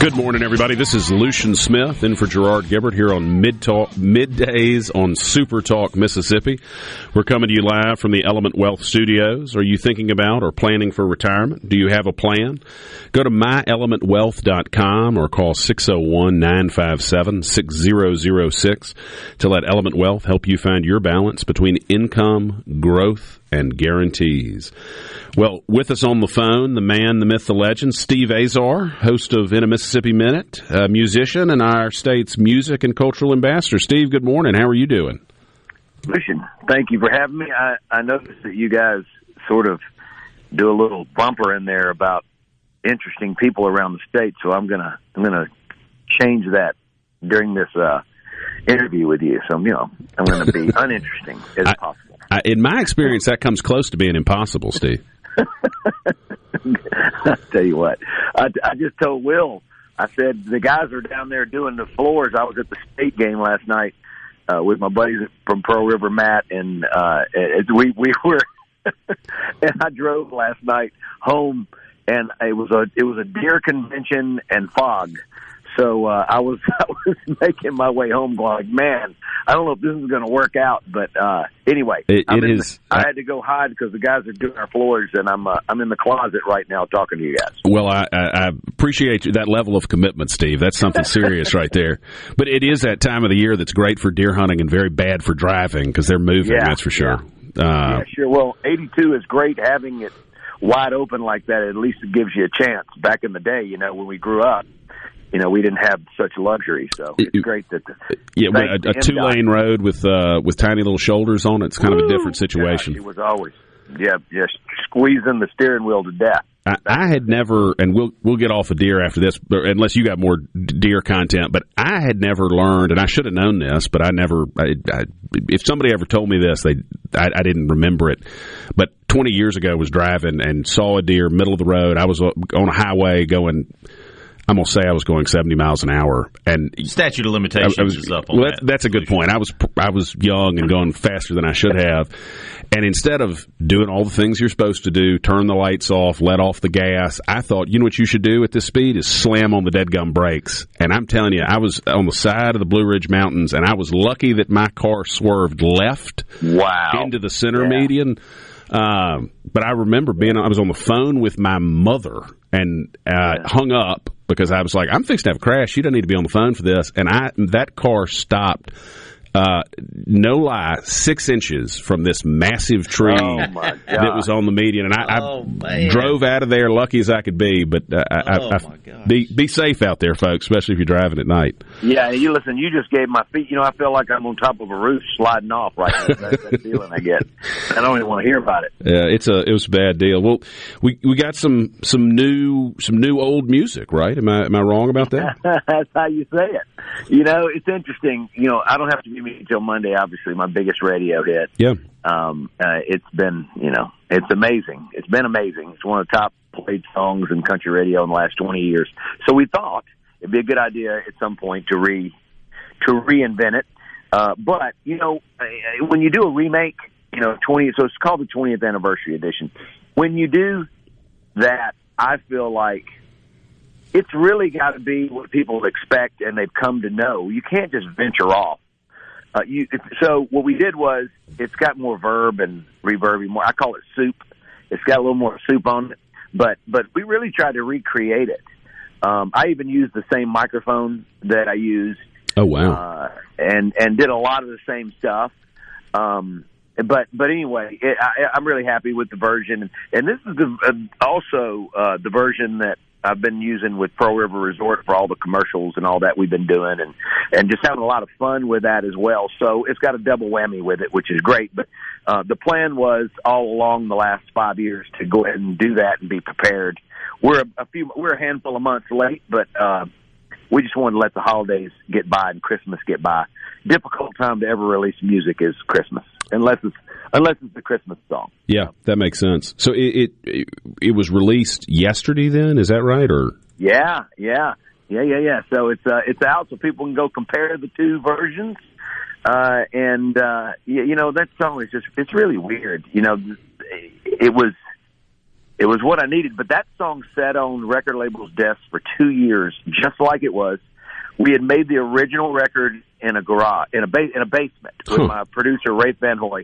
Good morning, everybody. This is Lucian Smith in for Gerard Gibert here on Mid Talk Middays on Super Talk Mississippi. We're coming to you live from the Element Wealth Studios. Are you thinking about or planning for retirement? Do you have a plan? Go to my element wealth dot com or call six oh one, nine five seven, six oh oh six to let Element Wealth help you find your balance between income, growth, and guarantees. Well, with us on the phone, the man, the myth, the legend, Steve Azar, host of In a Mississippi Minute, a musician and our state's music and cultural ambassador. Steve, good morning. How are you doing? Listen, thank you for having me. I, I noticed that you guys sort of do a little bumper in there about interesting people around the state, so I'm gonna I'm gonna change that during this uh, interview with you. So you know I'm gonna be uninteresting as I, possible. Uh, in my experience, that comes close to being impossible, Steve. I'll tell you what. I, I just told Will, I said, the guys are down there doing the floors. I was at the state game last night uh, with my buddies from Pearl River, Matt, and uh, it, we, we were – and I drove last night home, and it was a, it was a deer convention and fog. So uh, I was I was making my way home going, man, I don't know if this is going to work out. But uh, anyway, it, it is, the, I, I had to go hide because the guys are doing our floors, and I'm uh, I'm in the closet right now talking to you guys. Well, I, I appreciate that level of commitment, Steve. That's something serious right there. But it is that time of the year that's great for deer hunting and very bad for driving because they're moving, yeah, that's for sure. Yeah. Uh, yeah, sure. Well, eighty-two is great having it wide open like that. At least it gives you a chance. Back in the day, you know, when we grew up, you know, we didn't have such luxury, so it's great that the, yeah, a, a two-lane road with uh, with tiny little shoulders on it's kind Woo! Of a different situation. Yeah, it was always, yeah, just squeezing the steering wheel to death. I, I had never, and we'll we'll get off of deer after this, unless you got more deer content. But I had never learned, and I should have known this, but I never. I, I, if somebody ever told me this, they I, I didn't remember it. But twenty years ago, I was driving and saw a deer middle of the road. I was on a highway going. I'm going to say I was going seventy miles an hour. And statute of limitations I, I was, is up on well, that. That's, that's a good point. I was I was young and going faster than I should have. And instead of doing all the things you're supposed to do, turn the lights off, let off the gas, I thought, you know what you should do at this speed is slam on the deadgum brakes. And I'm telling you, I was on the side of the Blue Ridge Mountains, and I was lucky that my car swerved left wow. into the center yeah. median. Um, but I remember being, I was on the phone with my mother and uh, hung up because I was like, I'm fixing to have a crash. You don't need to be on the phone for this. And I that car stopped. Uh, no lie, six inches from this massive tree oh my God. that was on the median. And I, oh, I drove out of there lucky as I could be, but uh, I, oh I, I, be, be safe out there, folks, especially if you're driving at night. Yeah, you listen, you just gave my feet, you know, I feel like I'm on top of a roof sliding off right now. That's that feeling I get. I don't even want to hear about it. Yeah, it's a, it was a bad deal. Well, we we got some, some new, some new old music, right? Am I, am I wrong about that? That's how you say it. You know, it's interesting. You know, I don't have to be Me Till Monday, obviously my biggest radio hit. Yeah, um, uh, it's been, you know, it's amazing. It's been amazing. It's one of the top played songs in country radio in the last twenty years. So we thought it'd be a good idea at some point to re to reinvent it. Uh, but you know, when you do a remake, you know, twenty. So it's called the twentieth anniversary edition. When you do that, I feel like it's really got to be what people expect and they've come to know. You can't just venture off. Uh, you, so what we did was it's got more verb and reverb. More, I call it soup. It's got a little more soup on it, but but we really tried to recreate it. Um, I even used the same microphone that I used. Oh wow! Uh, and and did a lot of the same stuff. Um, but but anyway, it, I, I'm really happy with the version. And this is the, uh, also uh, the version that I've been using with Pearl River Resort for all the commercials and all that we've been doing, and, and just having a lot of fun with that as well. So it's got a double whammy with it, which is great. But uh, the plan was all along the last five years to go ahead and do that and be prepared. We're a, a few, we're a handful of months late, but uh, we just wanted to let the holidays get by and Christmas get by. Difficult time to ever release music is Christmas, unless it's unless it's the Christmas song. Yeah, that makes sense. So it it, it was released yesterday. Then is that right? Or yeah, yeah, yeah, yeah, yeah. So it's uh, it's out, so people can go compare the two versions. Uh, and uh, you, you know that song is just it's really weird. You know, it was it was what I needed. But that song sat on record labels' desks for two years, just like it was. We had made the original record in a garage, in a ba- in a basement with huh. my producer Rafe Van Hoy,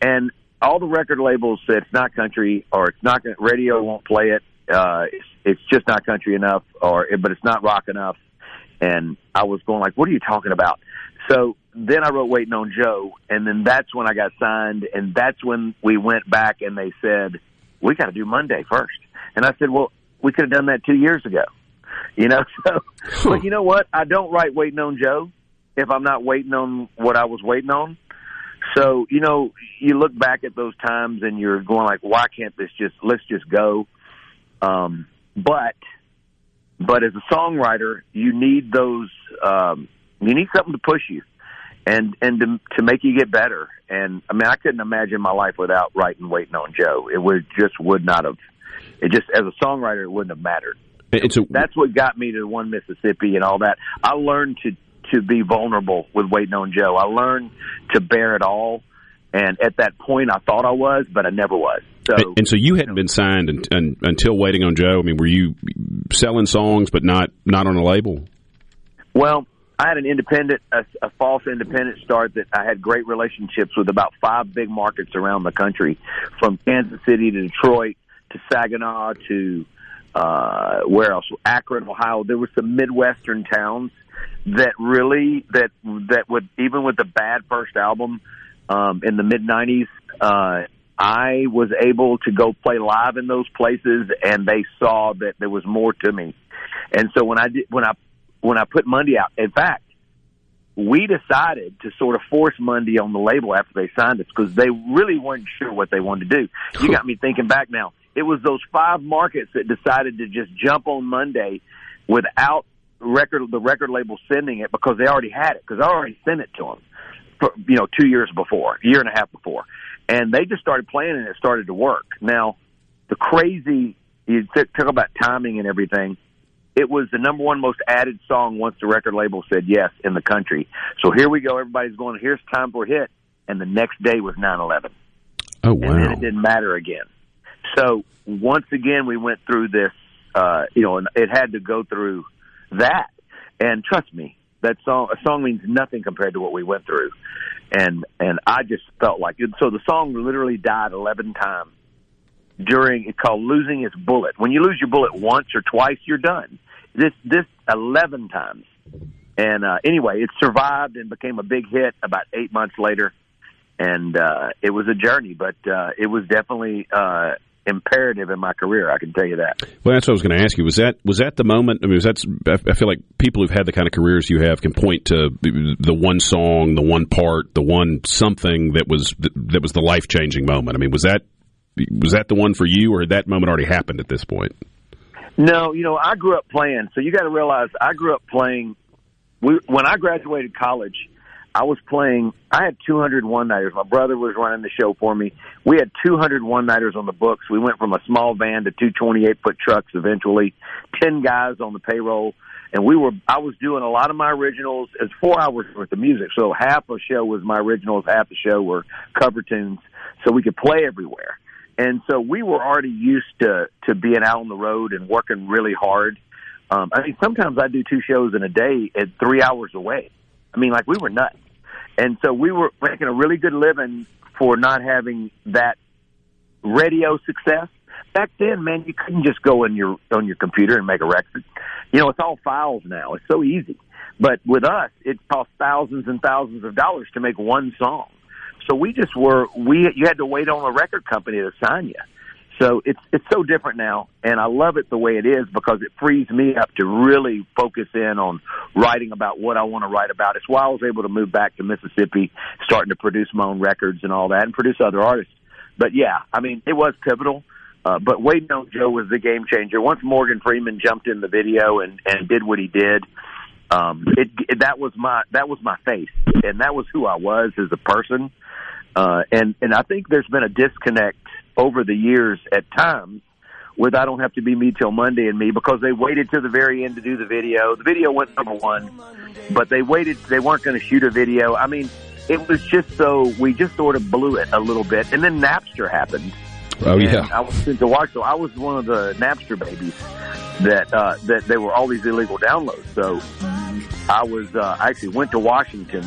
and all the record labels said it's not country, or it's not radio won't play it. Uh, it's, it's just not country enough, or but it's not rock enough. And I was going like, "What are you talking about?" So then I wrote "Waiting on Joe," and then that's when I got signed, and that's when we went back and they said we got to do Monday first. And I said, "Well, we could have done that two years ago." You know, so, but you know what? I don't write Waiting on Joe if I'm not waiting on what I was waiting on. So, you know, you look back at those times and you're going like, why can't this just, let's just go. Um, but, but as a songwriter, you need those, um, you need something to push you and, and to, to make you get better. And I mean, I couldn't imagine my life without writing Waiting on Joe. It would just would not have, it just, as a songwriter, it wouldn't have mattered. It's a, that's what got me to One Mississippi and all that. I learned to, to be vulnerable with Waiting on Joe. I learned to bear it all, and at that point I thought I was, but I never was. So, and, and so you hadn't been signed un, un, until Waiting on Joe. I mean, were you selling songs but not, not on a label? Well, I had an independent, a, a false independent start that I had great relationships with about five big markets around the country, from Kansas City to Detroit to Saginaw to... Uh, where else? Akron, Ohio. There were some Midwestern towns that really, that that would, even with the bad first album um, in the mid nineties, uh, I was able to go play live in those places, and they saw that there was more to me. And so when I did, when I when I put Monday out, in fact, we decided to sort of force Monday on the label after they signed us because they really weren't sure what they wanted to do. You got me thinking back now. It was those five markets that decided to just jump on Monday without record the record label sending it because they already had it, because I already sent it to them, for, you know, two years before, a year and a half before. And they just started playing, and it started to work. Now, the crazy, you talk about timing and everything, it was the number one most added song once the record label said yes in the country. So here we go. Everybody's going, here's time for a hit. And the next day was nine eleven. Oh, wow. And then it didn't matter again. So once again, we went through this, uh, you know, and it had to go through that. And trust me, that song, a song means nothing compared to what we went through. And and I just felt like it. So the song literally died eleven times during, it's called losing its bullet. When you lose your bullet once or twice, you're done. This, this eleven times. And uh, anyway, it survived and became a big hit about eight months later. And uh, it was a journey, but uh, it was definitely uh, imperative in my career, I can tell you that. Well, that's what I was going to ask you. Was that was that the moment? I mean, was that, I feel like people who've had the kind of careers you have can point to the one song, the one part, the one something that was that was the life-changing moment. I mean, was that was that the one for you, or had that moment already happened at this point? No, you know, I grew up playing. So you got to realize, I grew up playing. We, when I graduated college, I was playing, I had two hundred one-nighters. My brother was running the show for me. We had two hundred one-nighters on the books. We went from a small van to two twenty-eight foot trucks eventually, ten guys on the payroll. And we were, I was doing a lot of my originals. It's four hours worth of music. So half a show was my originals, half the show were cover tunes. So we could play everywhere. And so we were already used to, to being out on the road and working really hard. Um, I mean, sometimes I do two shows in a day at three hours away. I mean, like, we were nuts. And so we were making a really good living for not having that radio success. Back then, man, you couldn't just go on your on your computer and make a record. You know, it's all files now. It's so easy. But with us, it cost thousands and thousands of dollars to make one song. So we just were we you had to wait on a record company to sign you. So it's it's so different now, and I love it the way it is because it frees me up to really focus in on writing about what I want to write about. It's why I was able to move back to Mississippi, starting to produce my own records and all that, and produce other artists. But, yeah, I mean, it was pivotal. Uh, but Waiting on Joe was the game changer. Once Morgan Freeman jumped in the video and, and did what he did, um, it, it that was my that was my face, and that was who I was as a person. Uh, and, and I think there's been a disconnect over the years at times with I Don't Have to Be Me Till Monday and me, because they waited to the very end to do the video. The video went number one, but they waited. They weren't going to shoot a video. I mean, it was just so, we just sort of blew it a little bit. And then Napster happened. Oh, yeah. I was sent to watch, so I was one of the Napster babies that, uh, that they were all these illegal downloads. So I was, uh, I actually went to Washington.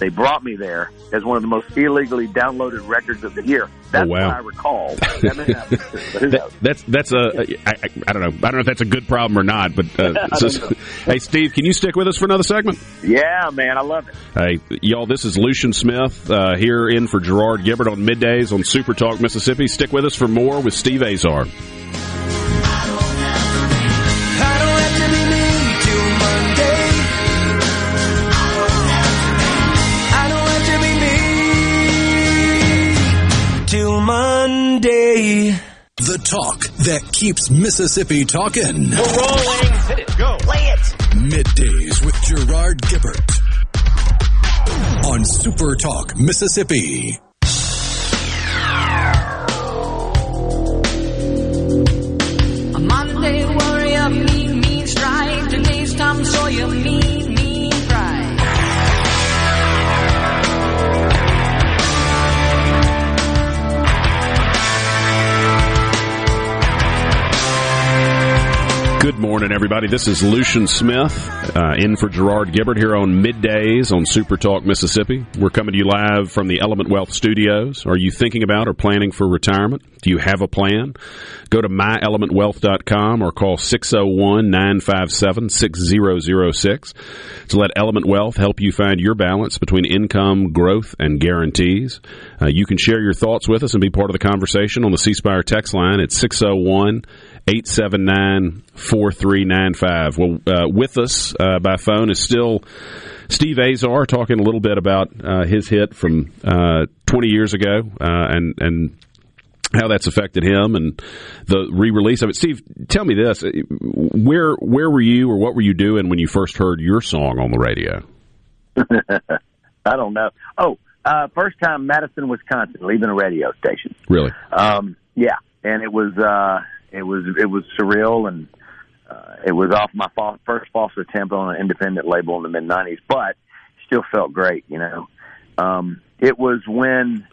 They brought me there as one of the most illegally downloaded records of the year. That's oh, wow. what I recall. That may not be true, but who knows? That's that's a I, I don't know. I don't know if that's a good problem or not. But uh, so, hey, Steve, can you stick with us for another segment? Yeah, man, I love it. Hey, y'all, this is Lucian Smith uh, here in for Gerard Gibert on middays on Super Talk Mississippi. Stick with us for more with Steve Azar. Monday. The talk that keeps Mississippi talking. We're rolling. Hit it. Go. Play it. Middays with Gerard Gibert on Super Talk Mississippi. A Monday warrior, mean, mean strike. Today's Tom Sawyer, mean, mean pride. Good morning, everybody. This is Lucian Smith, uh, in for Gerard Gibert here on Middays on Super Talk Mississippi. We're coming to you live from the Element Wealth Studios. Are you thinking about or planning for retirement? Do you have a plan? Go to my element wealth dot com or call six oh one, nine five seven, six oh oh six to let Element Wealth help you find your balance between income, growth, and guarantees. Uh, you can share your thoughts with us and be part of the conversation on the C Spire text line at six oh one, eight seven nine, four three nine five. Well, uh, with us uh, by phone is still Steve Azar, talking a little bit about uh, his hit from uh, twenty years ago uh, and and how that's affected him and the re-release of it. Steve, tell me this: where where were you, or what were you doing when you first heard your song on the radio? I don't know. Oh, uh, first time Madison, Wisconsin, leaving a radio station. Really? Um, yeah, and it was. Uh, It was it was surreal, and uh, it was off my fa- first false attempt on an independent label in the mid nineties, but still felt great, you know. Um, it was when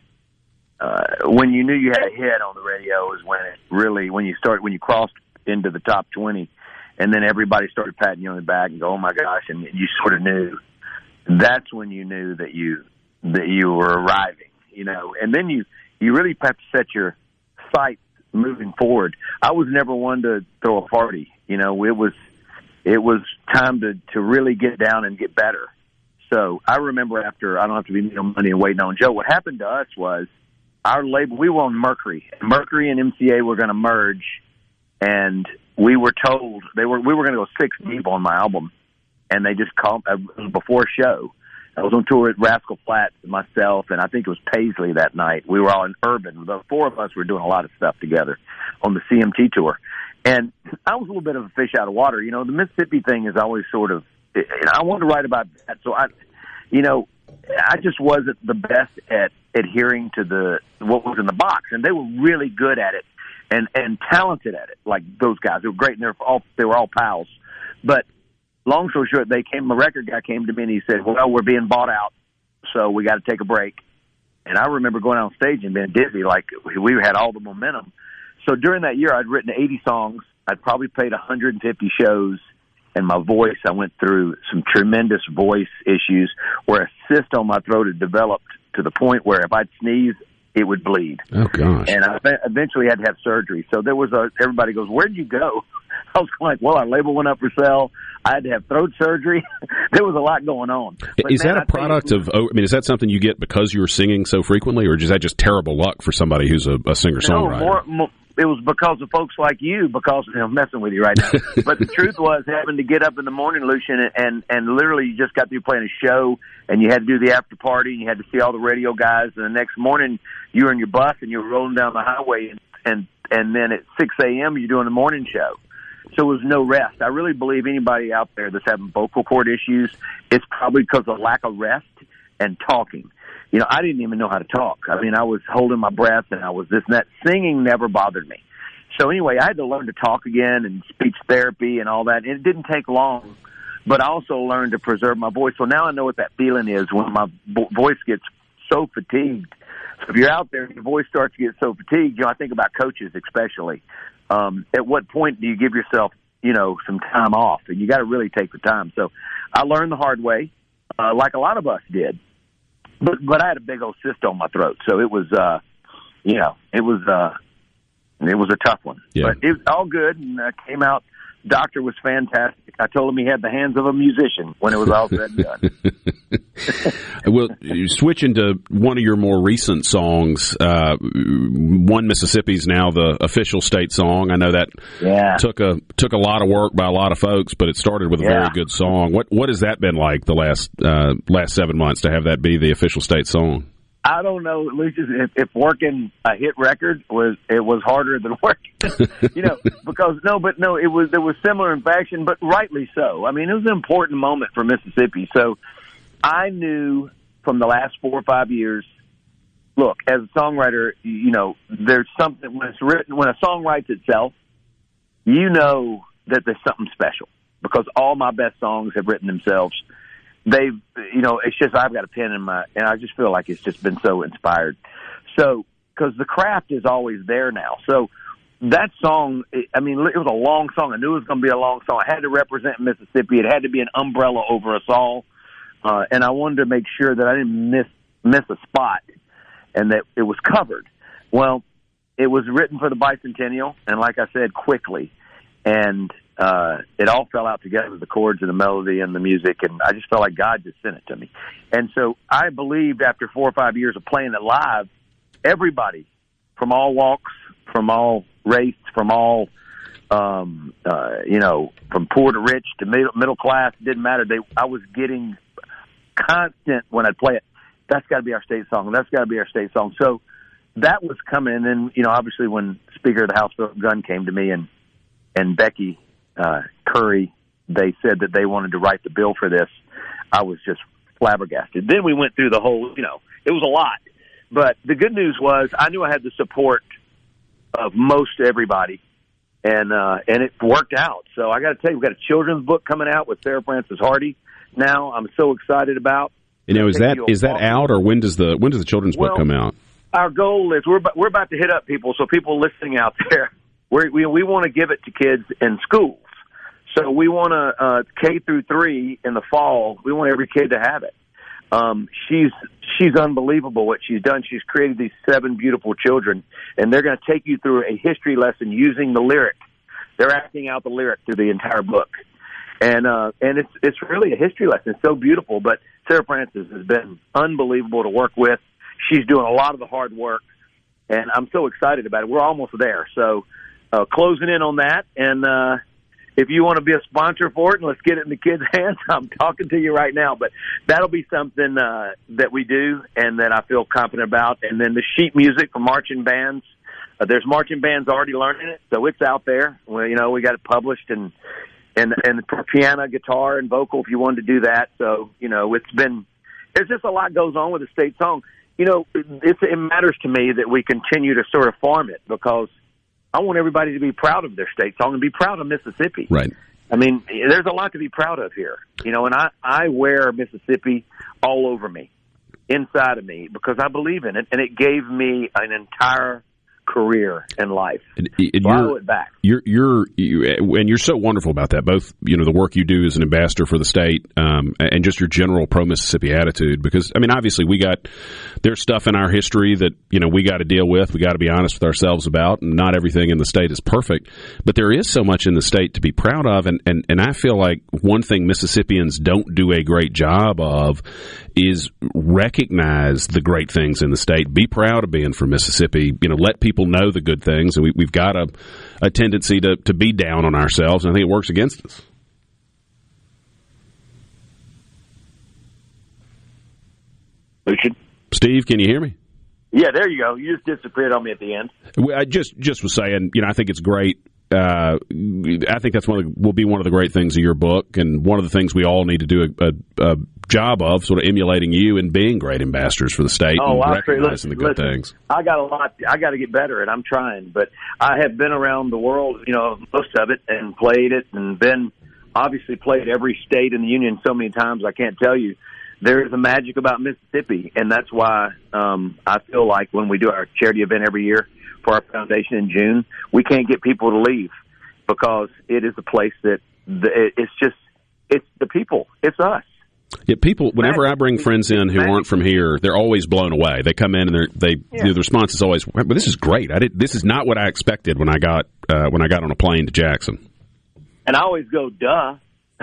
uh, when you knew you had a hit on the radio is when it really when you started when you crossed into the top twenty And then everybody started patting you on the back and go, oh, my gosh, and you sort of knew. That's when you knew that you that you were arriving, you know. And then you, you really have to set your sights moving forward. I was never one to throw a party, you know. It was it was time to, to really get down and get better. So I remember after I Don't Have to Be Me Till Monday and Waiting on Joe, what happened to us was our label, we were on Mercury. Mercury and M C A were going to merge, and we were told they were we were going to go six deep on my album, and they just called before a show. I was on tour at Rascal Flatts, myself, and I think it was Paisley that night. We were all in Urban. The four of us were doing a lot of stuff together on the C M T tour. And I was a little bit of a fish out of water. You know, the Mississippi thing is always sort of, and I wanted to write about that. So, I, you know, I just wasn't the best at adhering to the what was in the box. And they were really good at it and, and talented at it, like those guys. They were great, and they were all, they were all pals. But long story short, they came. The record guy came to me and he said, "Well, we're being bought out, so we got to take a break." And I remember going out on stage and being dizzy, like we had all the momentum. So during that year, I'd written eighty songs. I'd probably played one hundred fifty shows, and my voice. I went through some tremendous voice issues, where a cyst on my throat had developed to the point where if I'd sneeze, it would bleed. Oh gosh! And I eventually had to have surgery. So there was a. Everybody goes, "Where'd you go?" I was kind of like, well, our label went up for sale. I had to have throat surgery. There was a lot going on. But is man, that a product of, I mean, is that something you get because you were singing so frequently, or is that just terrible luck for somebody who's a, a singer-songwriter? No, more, more, it was because of folks like you, because you know, I'm messing with you right now. But the truth was having to get up in the morning, Lucian, and, and literally you just got through playing a show, and you had to do the after party, and you had to see all the radio guys, and the next morning you were in your bus, and you were rolling down the highway, and, and And then at six a.m. you're doing a morning show. So it was no rest. I really believe anybody out there that's having vocal cord issues, it's probably because of lack of rest and talking. You know, I didn't even know how to talk. I mean, I was holding my breath and I was this and that. Singing never bothered me. So anyway, I had to learn to talk again and speech therapy and all that. And it didn't take long, but I also learned to preserve my voice. So now I know what that feeling is when my voice gets so fatigued. So if you're out there and your voice starts to get so fatigued, you know, I think about coaches especially. Um, at what point do you give yourself, you know, some time off? And you got to really take the time. So I learned the hard way, uh, like a lot of us did. But but I had a big old cyst on my throat, so it was, uh, you know, it was uh, it was a tough one. Yeah. But it was all good, and I came out. Doctor was fantastic. I told him he had the hands of a musician when it was all said and done. Well, switching to one of your more recent songs, uh, One Mississippi is now the official state song. I know that yeah. took a took a lot of work by a lot of folks, but it started with a yeah. very good song. What what has that been like the last uh, last seven months to have that be the official state song? I don't know, Lucius, if, if working a hit record was, it was harder than working, you know, because no, but no, it was, it was similar in fashion, but rightly so. I mean, it was an important moment for Mississippi. So I knew from the last four or five years, look, as a songwriter, you know, there's something when it's written, when a song writes itself, you know that there's something special because all my best songs have written themselves. They've, you know, it's just I've got a pen in my, and I just feel like it's just been so inspired. So, because the craft is always there now. So that song, I mean, it was a long song. I knew it was going to be a long song. I had to represent Mississippi. It had to be an umbrella over us all. Uh, and I wanted to make sure that I didn't miss miss a spot and that it was covered. Well, it was written for the bicentennial, and like I said, quickly. And uh, it all fell out together, the chords and the melody and the music, and I just felt like God just sent it to me. And so I believed after four or five years of playing it live, everybody from all walks, from all race, from all, um, uh, you know, from poor to rich to middle, middle class, didn't matter. They, I was getting constant when I'd play it. That's got to be our state song. That's got to be our state song. So that was coming. And then, you know, obviously when Speaker of the House Philip Gunn came to me and and Becky uh, Curry, they said that they wanted to write the bill for this. I was just flabbergasted. Then we went through the whole, you know, it was a lot. But the good news was I knew I had the support of most everybody, and uh, and it worked out. So I got to tell you, we've got a children's book coming out with Sarah Frances Hardy now I'm so excited about. You know, is that is that out, or when does the when does the children's book come out? Our goal is we're we're about to hit up people, so people listening out there, We we we want to give it to kids in schools. So we want to, uh, K through three in the fall, we want every kid to have it. Um, she's she's unbelievable what she's done. She's created these seven beautiful children, and they're going to take you through a history lesson using the lyric. They're acting out the lyric through the entire book. And uh, and it's it's really a history lesson. It's so beautiful, but Sarah Francis has been unbelievable to work with. She's doing a lot of the hard work, and I'm so excited about it. We're almost there. So uh, closing in on that, and uh, if you want to be a sponsor for it, and let's get it in the kids' hands, I'm talking to you right now. But that'll be something uh, that we do and that I feel confident about. And then the sheet music for marching bands. Uh, there's marching bands already learning it, so it's out there. Well, you know, we got it published, and and and for piano, guitar, and vocal if you wanted to do that. So, you know, it's been – there's just a lot goes on with the state song. You know, it's, it matters to me that we continue to sort of farm it, because I want everybody to be proud of their state song and be proud of Mississippi. Right. I mean, there's a lot to be proud of here. You know, and I, I wear Mississippi all over me, inside of me, because I believe in it, and it gave me an entire career and life. And, and so I owe it back. You're, you're, you, and you're so wonderful about that, both, you know, the work you do as an ambassador for the state, um, and just your general pro-Mississippi attitude, because, I mean, obviously we got, there's stuff in our history that, you know, we got to deal with, we got to be honest with ourselves about, and not everything in the state is perfect, but there is so much in the state to be proud of, and, and, and I feel like one thing Mississippians don't do a great job of is recognize the great things in the state, be proud of being from Mississippi, you know, let people People know the good things, and we, we've got a, a tendency to, to be down on ourselves, and I think it works against us. Lucian? Steve, can you hear me? Yeah, there you go. You just disappeared on me at the end. I just, just was saying, you know, I think it's great. Uh, I think that's one of the, will be one of the great things of your book, and one of the things we all need to do a, a, a job of, sort of emulating you and being great ambassadors for the state oh, and recognizing the good listen, things. I got a lot. I got to get better, and I'm trying. But I have been around the world, you know, most of it, and played it, and been obviously played every state in the union so many times I can't tell you. There is a magic about Mississippi, and that's why um, I feel like when we do our charity event every year for our foundation in June, we can't get people to leave, because it is a place that the, it's just it's the people, it's us. Yeah, people. Whenever I bring friends in who aren't from here, they're always blown away. They come in and they yeah. you know, the response is always, "Well, this is great. I did. This is not what I expected when I got uh, when I got on a plane to Jackson." And I always go, "Duh."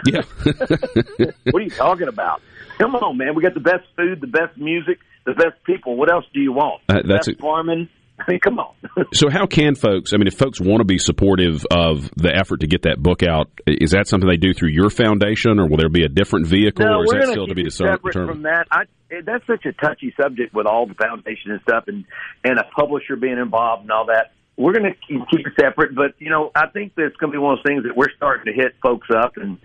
Yeah. What are you talking about? Come on, man. We got the best food, the best music, the best people. What else do you want? Uh, that's the best a- farming. I mean, come on. So how can folks, I mean, if folks want to be supportive of the effort to get that book out, is that something they do through your foundation, or will there be a different vehicle, no, or is that still to be determined? No, we're going to keep it separate from that. I, that's such a touchy subject with all the foundation and stuff, and, and a publisher being involved and all that. We're going to keep it separate, but, you know, I think that's going to be one of those things that we're starting to hit folks up, and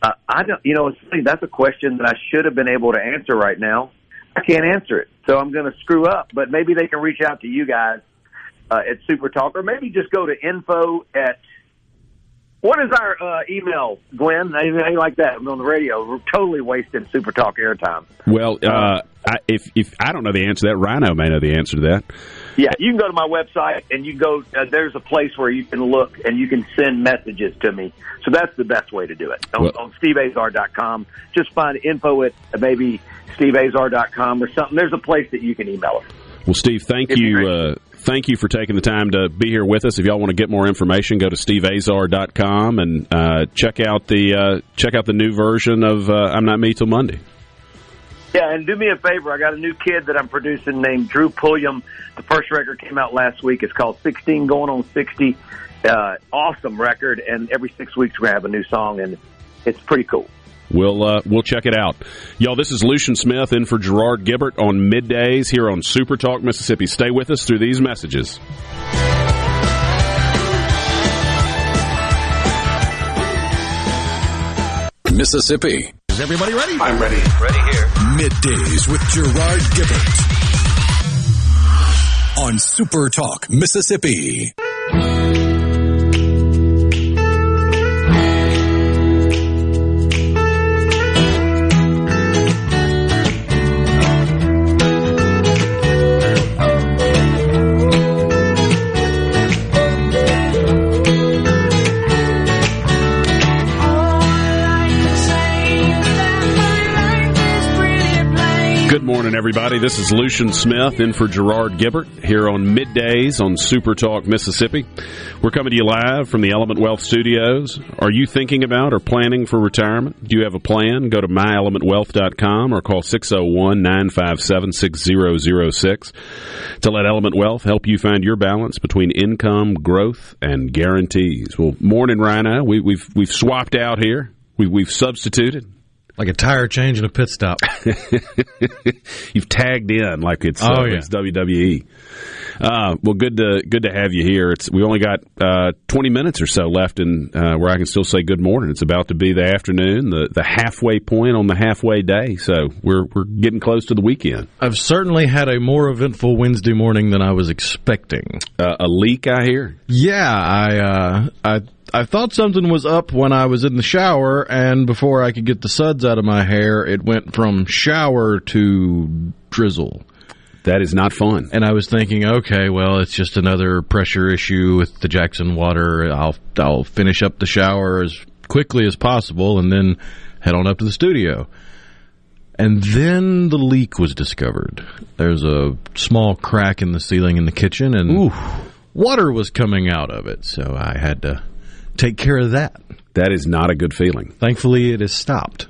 uh, I don't, you know, it's, that's a question that I should have been able to answer right now. I can't answer it, so I'm going to screw up. But maybe they can reach out to you guys uh, at Super Talk, or maybe just go to info at what is our uh, email, Gwen? I didn't, I didn't like that. I'm on the radio. We're totally wasting Super Talk airtime. Well, uh, I, if if I don't know the answer to that, Rhino may know the answer to that. Yeah, you can go to my website, and you go. Uh, there's a place where you can look, and you can send messages to me. So that's the best way to do it. On, well, on steve azar dot com, just find info at maybe steve azar dot com or something. There's a place that you can email us. Well, Steve, thank It'd you. Uh, thank you for taking the time to be here with us. If y'all want to get more information, go to steve azar dot com and uh, check out the uh, check out the new version of uh, I'm Not Me Till Monday. Yeah, and do me a favor. I got a new kid that I'm producing named Drew Pulliam. The first record came out last week. It's called sixteen Going on sixty. Uh, awesome record, and every six weeks we're going to have a new song, and it's pretty cool. We'll uh, we'll check it out. Y'all, this is Lucian Smith in for Gerard Gibert on Middays here on Super Talk Mississippi. Stay with us through these messages. Mississippi. Is everybody ready? I'm ready. Ready here. Middays with Gerard Gibert on Super Talk Mississippi. everybody. This is Lucian Smith in for Gerard Gibert here on Middays on Super Talk Mississippi. We're coming to you live from the Element Wealth Studios. Are you thinking about or planning for retirement? Do you have a plan? Go to my element wealth dot com or call six oh one, nine five seven, six oh oh six to let Element Wealth help you find your balance between income, growth, and guarantees. Well, morning, Rhino. We, we've, we've swapped out here. We, we've substituted. Like a tire change and a pit stop. You've tagged in like it's, oh, uh, yeah. It's W W E. Uh, well, good to good to have you here. It's we only got uh, twenty minutes or so left, in uh, where I can still say good morning. It's about to be the afternoon, the, the halfway point on the halfway day. So we're we're getting close to the weekend. I've certainly had a more eventful Wednesday morning than I was expecting. Uh, a leak, I hear. Yeah, I uh, I. I thought something was up when I was in the shower, and before I could get the suds out of my hair, it went from shower to drizzle. That is not fun. And I was thinking, okay, well, it's just another pressure issue with the Jackson water. I'll I'll finish up the shower as quickly as possible and then head on up to the studio. And then the leak was discovered. There's a small crack in the ceiling in the kitchen, and ooh, water was coming out of it, so I had to take care of that. That is not a good feeling. Thankfully, it has stopped.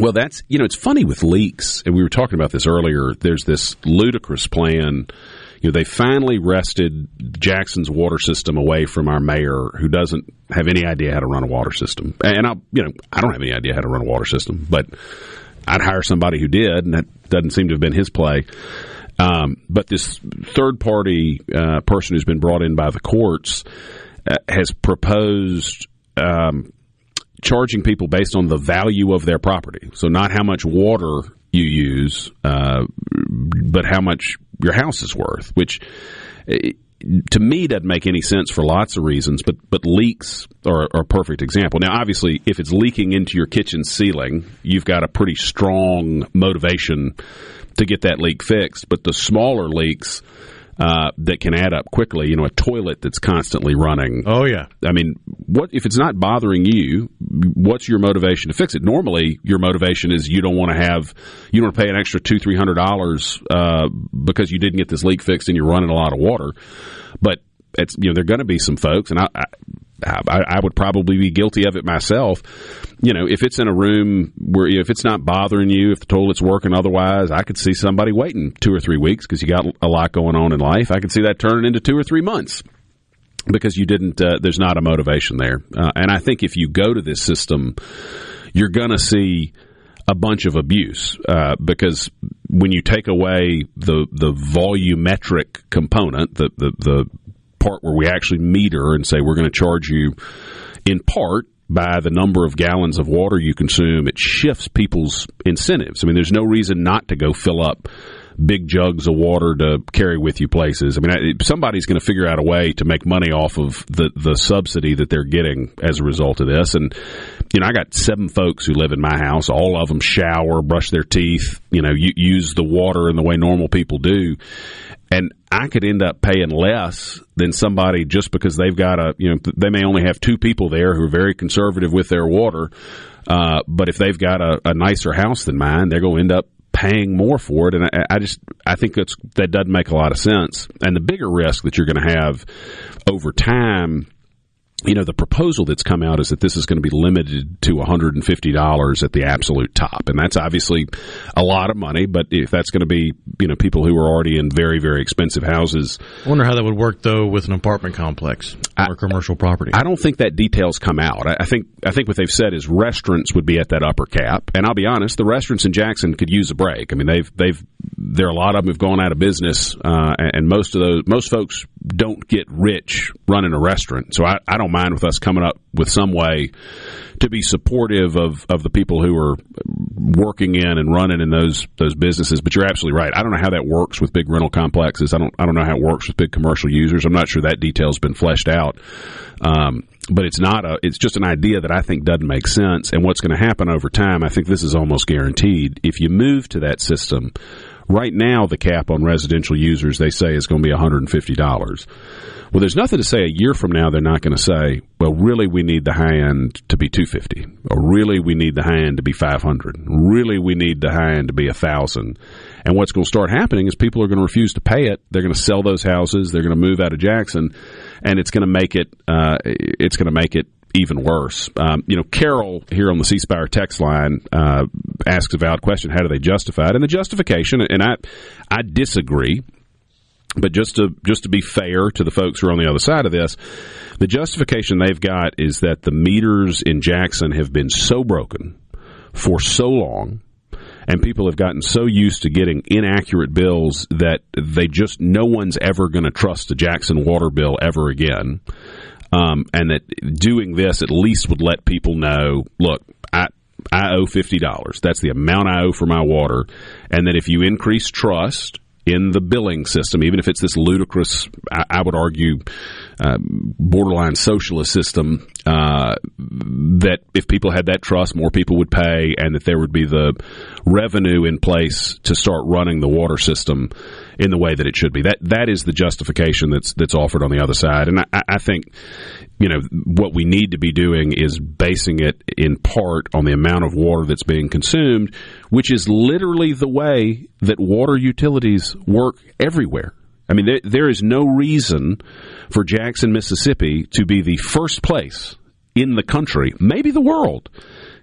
Well, that's, you know, it's funny with leaks, and we were talking about this earlier. There's this ludicrous plan. You know, they finally wrested Jackson's water system away from our mayor, who doesn't have any idea how to run a water system. And I, you know, I don't have any idea how to run a water system, but I'd hire somebody who did, and that doesn't seem to have been his play. Um, but this third-party uh, person who's been brought in by the courts has proposed um, charging people based on the value of their property. So not how much water you use, uh, but how much your house is worth, which to me doesn't make any sense for lots of reasons, but, but leaks are, are a perfect example. Now, obviously, if it's leaking into your kitchen ceiling, you've got a pretty strong motivation to get that leak fixed, but the smaller leaks Uh, that can add up quickly, you know, a toilet that's constantly running. Oh, yeah. I mean, what if it's not bothering you, what's your motivation to fix it? Normally, your motivation is you don't want to have, you don't want to pay an extra two hundred dollars, three hundred dollars uh, because you didn't get this leak fixed and you're running a lot of water. But, it's, you know, there are going to be some folks, and I, I I, I would probably be guilty of it myself. You know, if it's in a room where, if it's not bothering you, if the toilet's working otherwise, I could see somebody waiting two or three weeks because you got a lot going on in life. I could see that turning into two or three months because you didn't, uh, there's not a motivation there. Uh, and I think if you go to this system, you're going to see a bunch of abuse uh, because when you take away the, the volumetric component, the, the, the, part where we actually meter and say we're going to charge you in part by the number of gallons of water you consume, it shifts people's incentives. I mean, there's no reason not to go fill up big jugs of water to carry with you places. I mean, somebody's going to figure out a way to make money off of the, the subsidy that they're getting as a result of this. And, you know, I got seven folks who live in my house. All of them shower, brush their teeth, you know, use the water in the way normal people do. And I could end up paying less than somebody just because they've got a, you know, they may only have two people there who are very conservative with their water. Uh, but if they've got a, a nicer house than mine, they're going to end up paying more for it. And I, I just, I think that's, that doesn't make a lot of sense. And the bigger risk that you're going to have over time, you know, the proposal that's come out is that this is going to be limited to one hundred fifty dollars at the absolute top. And that's obviously a lot of money, but if that's going to be, you know, people who are already in very, very expensive houses. I wonder how that would work, though, with an apartment complex or I, commercial property. I don't think that detail's come out. I think I think what they've said is restaurants would be at that upper cap. And I'll be honest, the restaurants in Jackson could use a break. I mean, they've they've there are a lot of them who've gone out of business, uh, and most of those most folks don't get rich running a restaurant. So I, I don't mind with us coming up with some way to be supportive of, of the people who are working in and running in those those businesses. But you're absolutely right. I don't know how that works with big rental complexes. I don't I don't know how it works with big commercial users. I'm not sure that detail's been fleshed out. Um, but it's not a it's just an idea that I think doesn't make sense. And what's going to happen over time, I think this is almost guaranteed. If you move to that system, right now the cap on residential users, they say, is going to be one hundred fifty dollars. Well, there's nothing to say a year from now they're not going to say, well, really we need the high end to be two hundred fifty dollars, or really we need the high end to be five hundred dollars, really we need the high end to be one thousand dollars. And what's going to start happening is people are going to refuse to pay it. They're going to sell those houses. They're going to move out of Jackson, and it's going to make it uh, it's going to make it even worse. Um, you know, Carol here on the C Spire text line uh, asks a valid question: how do they justify it? And the justification, and I I disagree. But just to just to be fair to the folks who are on the other side of this, the justification they've got is that the meters in Jackson have been so broken for so long, and people have gotten so used to getting inaccurate bills that they just no one's ever going to trust the Jackson water bill ever again, um, and that doing this at least would let people know, look, I I owe fifty dollars. That's the amount I owe for my water, and that if you increase trust in the billing system, even if it's this ludicrous, I, I would argue, uh, borderline socialist system, uh, that if people had that trust, more people would pay, and that there would be the revenue in place to start running the water system in the way that it should be. That that is the justification that's that's offered on the other side, and I, I think, you know, what we need to be doing is basing it in part on the amount of water that's being consumed, which is literally the way that water utilities work everywhere. I mean, there, there is no reason for Jackson, Mississippi, to be the first place in the country, maybe the world,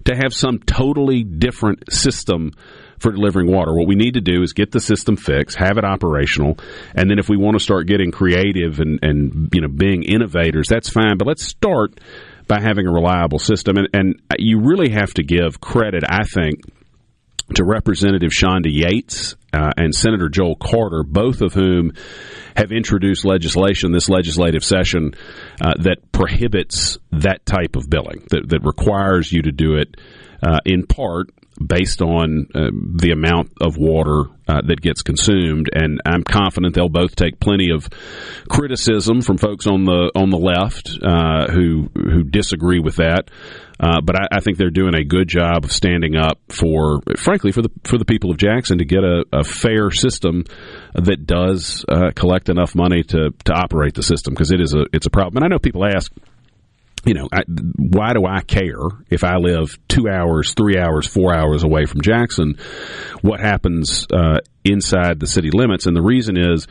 to have some totally different system for delivering water. What we need to do is get the system fixed, have it operational, and then if we want to start getting creative and, and you know, being innovators, that's fine. But let's start by having a reliable system. And, and you really have to give credit, I think, to Representative Shonda Yates uh, and Senator Joel Carter, both of whom have introduced legislation this legislative session uh, that prohibits that type of billing, that, that requires you to do it uh, in part based on uh, the amount of water uh, that gets consumed. And I'm confident they'll both take plenty of criticism from folks on the on the left uh, who who disagree with that. Uh, but I, I think they're doing a good job of standing up for, frankly, for the for the people of Jackson to get a, a fair system that does uh, collect enough money to, to operate the system, because it is a it's a problem. And I know people ask, you know, I, why do I care if I live two hours, three hours, four hours away from Jackson, what happens uh, inside the city limits? And the reason is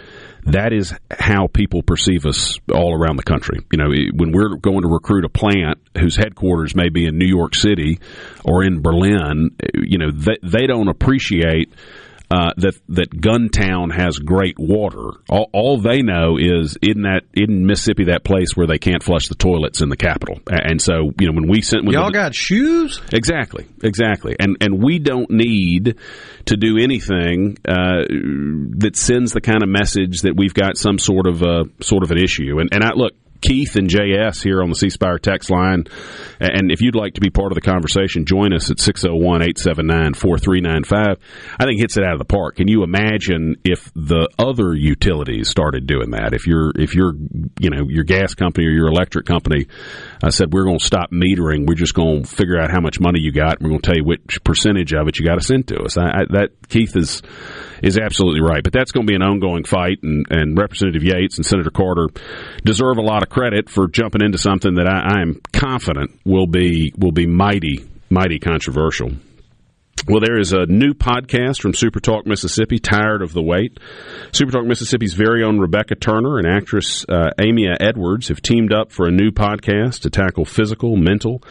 that is how people perceive us all around the country. You know, when we're going to recruit a plant whose headquarters may be in New York City or in Berlin, you know, they, they don't appreciate Uh, that that Guntown has great water. All, all they know is in that in Mississippi, that place where they can't flush the toilets in the capital. And so, you know, when we sent when y'all the, got shoes, exactly, exactly, and and we don't need to do anything uh, that sends the kind of message that we've got some sort of a sort of an issue. And and I look. Keith and J S here on the C Spire text line. And if you'd like to be part of the conversation, join us at six oh one, eight seven nine, four three nine five. I think it hits it out of the park. Can you imagine if the other utilities started doing that? If your if your you know, your gas company or your electric company uh, said, we're going to stop metering, we're just going to figure out how much money you got, and we're going to tell you which percentage of it you got to send to us. I, I, that Keith is is absolutely right. But that's going to be an ongoing fight, and, and Representative Yates and Senator Carter deserve a lot of credit for jumping into something that I, I am confident will be will be mighty, mighty controversial. Well, there is a new podcast from Super Talk Mississippi, Tired of the Wait. Super Talk Mississippi's very own Rebecca Turner and actress uh, Amia Edwards have teamed up for a new podcast to tackle physical, mental,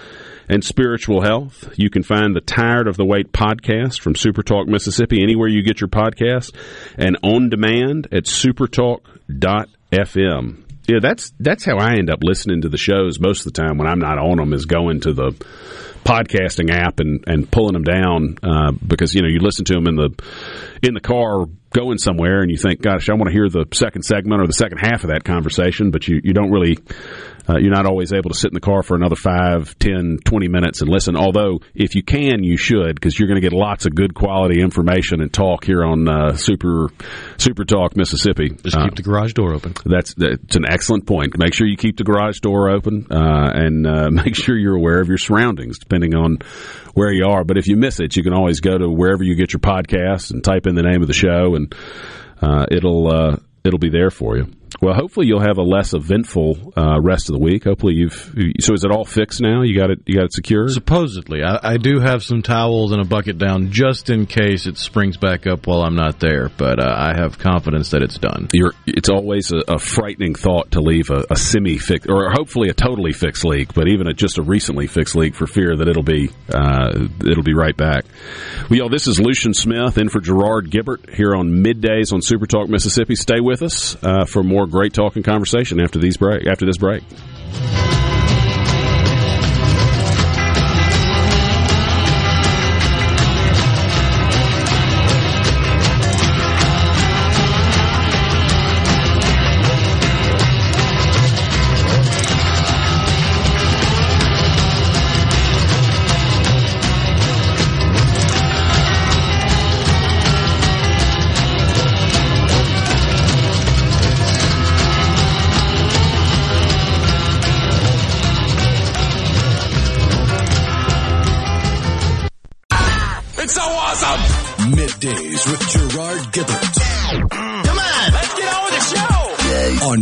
and spiritual health. You can find the Tired of the Wait podcast from Super Talk Mississippi anywhere you get your podcasts and on demand at supertalk dot f m. Yeah, that's that's how I end up listening to the shows most of the time when I'm not on them, is going to the podcasting app and, and pulling them down uh, because, you know, you listen to them in the in the car going somewhere and you think, gosh, I want to hear the second segment or the second half of that conversation, but you, you don't really, uh, you're not always able to sit in the car for another five, ten, twenty minutes and listen. Although, if you can, you should, because you're going to get lots of good quality information and talk here on uh, Super Super Talk Mississippi. Just keep uh, the garage door open. That's, that's an excellent point. Make sure you keep the garage door open uh, and uh, make sure you're aware of your surroundings, depending on where you are. But if you miss it, you can always go to wherever you get your podcasts and type in the name of the show, and uh, it'll uh, it'll be there for you. Well, hopefully you'll have a less eventful uh, rest of the week. Hopefully you've so is it all fixed now? You got it. You got it secured. Supposedly, I, I do have some towels and a bucket down just in case it springs back up while I'm not there. But uh, I have confidence that it's done. You're, it's always a, a frightening thought to leave a, a semi-fixed or hopefully a totally fixed leak, but even a, just a recently fixed leak for fear that it'll be uh, it'll be right back. Well, y'all, this is Lucian Smith in for Gerard Gibert here on middays on Super Talk Mississippi. Stay with us uh, for more great talk and conversation after these break after this break. On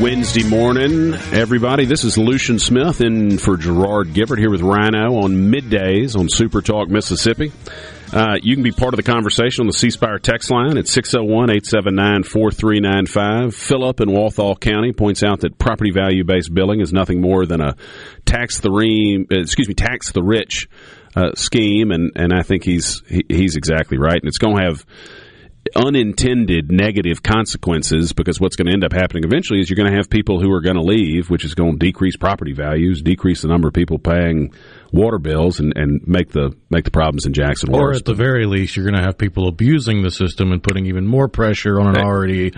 Wednesday morning, everybody. This is Lucian Smith in for Gerard Gibert here with Rhino on middays on Super Talk Mississippi. Uh, you can be part of the conversation on the C Spire text line at six oh one, eight seven nine, four three nine five. Phillip in Walthall County points out that property value-based billing is nothing more than a tax the re- excuse me, tax the rich uh, scheme, and, and I think he's he, he's exactly right. And it's going to have unintended negative consequences, because what's going to end up happening eventually is you're going to have people who are going to leave, which is going to decrease property values, decrease the number of people paying water bills, and, and make the make the problems in Jackson worse. Or at the very least, you're going to have people abusing the system and putting even more pressure on an already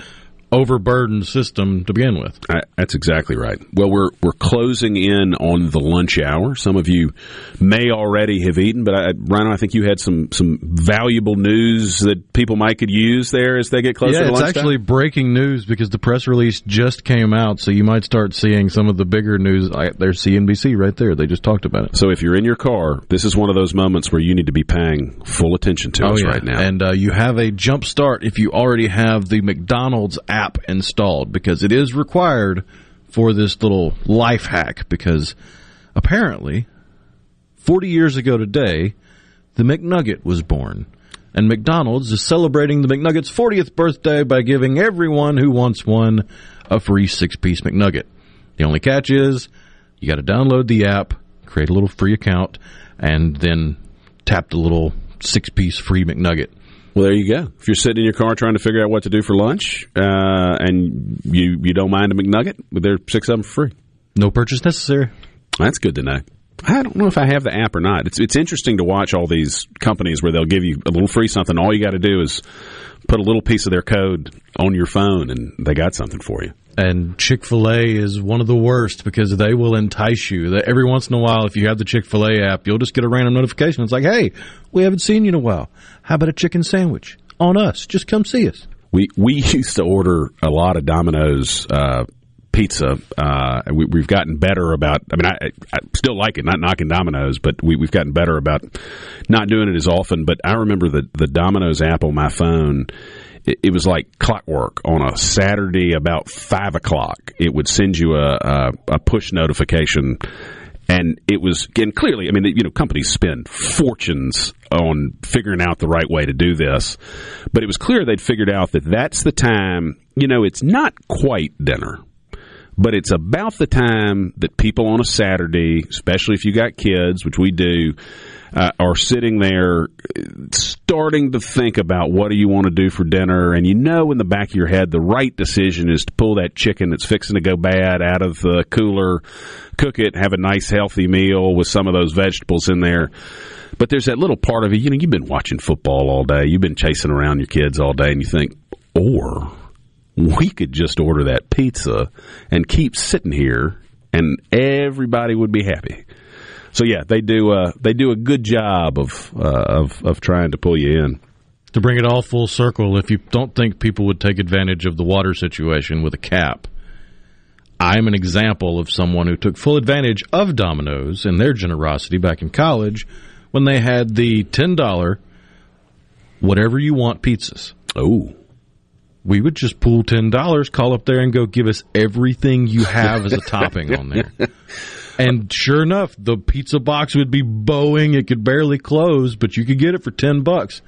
overburdened system to begin with. I, that's exactly right. Well, we're we're closing in on the lunch hour. Some of you may already have eaten, but I, Rhino, I think you had some some valuable news that people might could use there as they get closer yeah, to lunch. Yeah, it's actually breaking news because the press release just came out, so you might start seeing some of the bigger news. I, there's C N B C right there. They just talked about it. So if you're in your car, this is one of those moments where you need to be paying full attention to oh, us yeah. right now. And uh, you have a jump start if you already have the McDonald's app. app installed, because it is required for this little life hack, because apparently forty years ago today the McNugget was born, and McDonald's is celebrating the McNugget's fortieth birthday by giving everyone who wants one a free six-piece McNugget. The only catch is you got to download the app, create a little free account, and then tap the little six-piece free McNugget. Well, there you go. If you're sitting in your car trying to figure out what to do for lunch, uh, and you, you don't mind a McNugget, but there are six of them for free. No purchase necessary. That's good to know. I don't know if I have the app or not. It's it's interesting to watch all these companies where they'll give you a little free something. All you got to do is put a little piece of their code on your phone, and they got something for you. And Chick-fil-A is one of the worst, because they will entice you. Every once in a while, if you have the Chick-fil-A app, you'll just get a random notification. It's like, hey, we haven't seen you in a while. How about a chicken sandwich? On us. Just come see us. We we used to order a lot of Domino's uh, pizza. Uh, we, we've gotten better about – I mean, I, I still like it, not knocking Domino's, but we, we've gotten better about not doing it as often. But I remember the, the Domino's app on my phone – it was like clockwork. On a Saturday about five o'clock, it would send you a, a, a push notification. And it was, and clearly, I mean, you know, companies spend fortunes on figuring out the right way to do this. But it was clear they'd figured out that that's the time, you know, it's not quite dinner, but it's about the time that people on a Saturday, especially if you got kids, which we do, Uh, are sitting there starting to think about what do you want to do for dinner, and you know in the back of your head the right decision is to pull that chicken that's fixing to go bad out of the cooler, cook it, have a nice healthy meal with some of those vegetables in there. But there's that little part of it, you know, you've been watching football all day, you've been chasing around your kids all day, and you think, or we could just order that pizza and keep sitting here and everybody would be happy. so yeah, they do. Uh, they do a good job of uh, of of trying to pull you in. To bring it all full circle, if you don't think people would take advantage of the water situation with a cap, I'm an example of someone who took full advantage of Domino's and their generosity back in college when they had the ten dollars whatever you want pizzas. Oh. We would just pool ten dollars, call up there and go, give us everything you have as a topping on there. And sure enough, the pizza box would be bowing. It could barely close, but you could get it for ten bucks.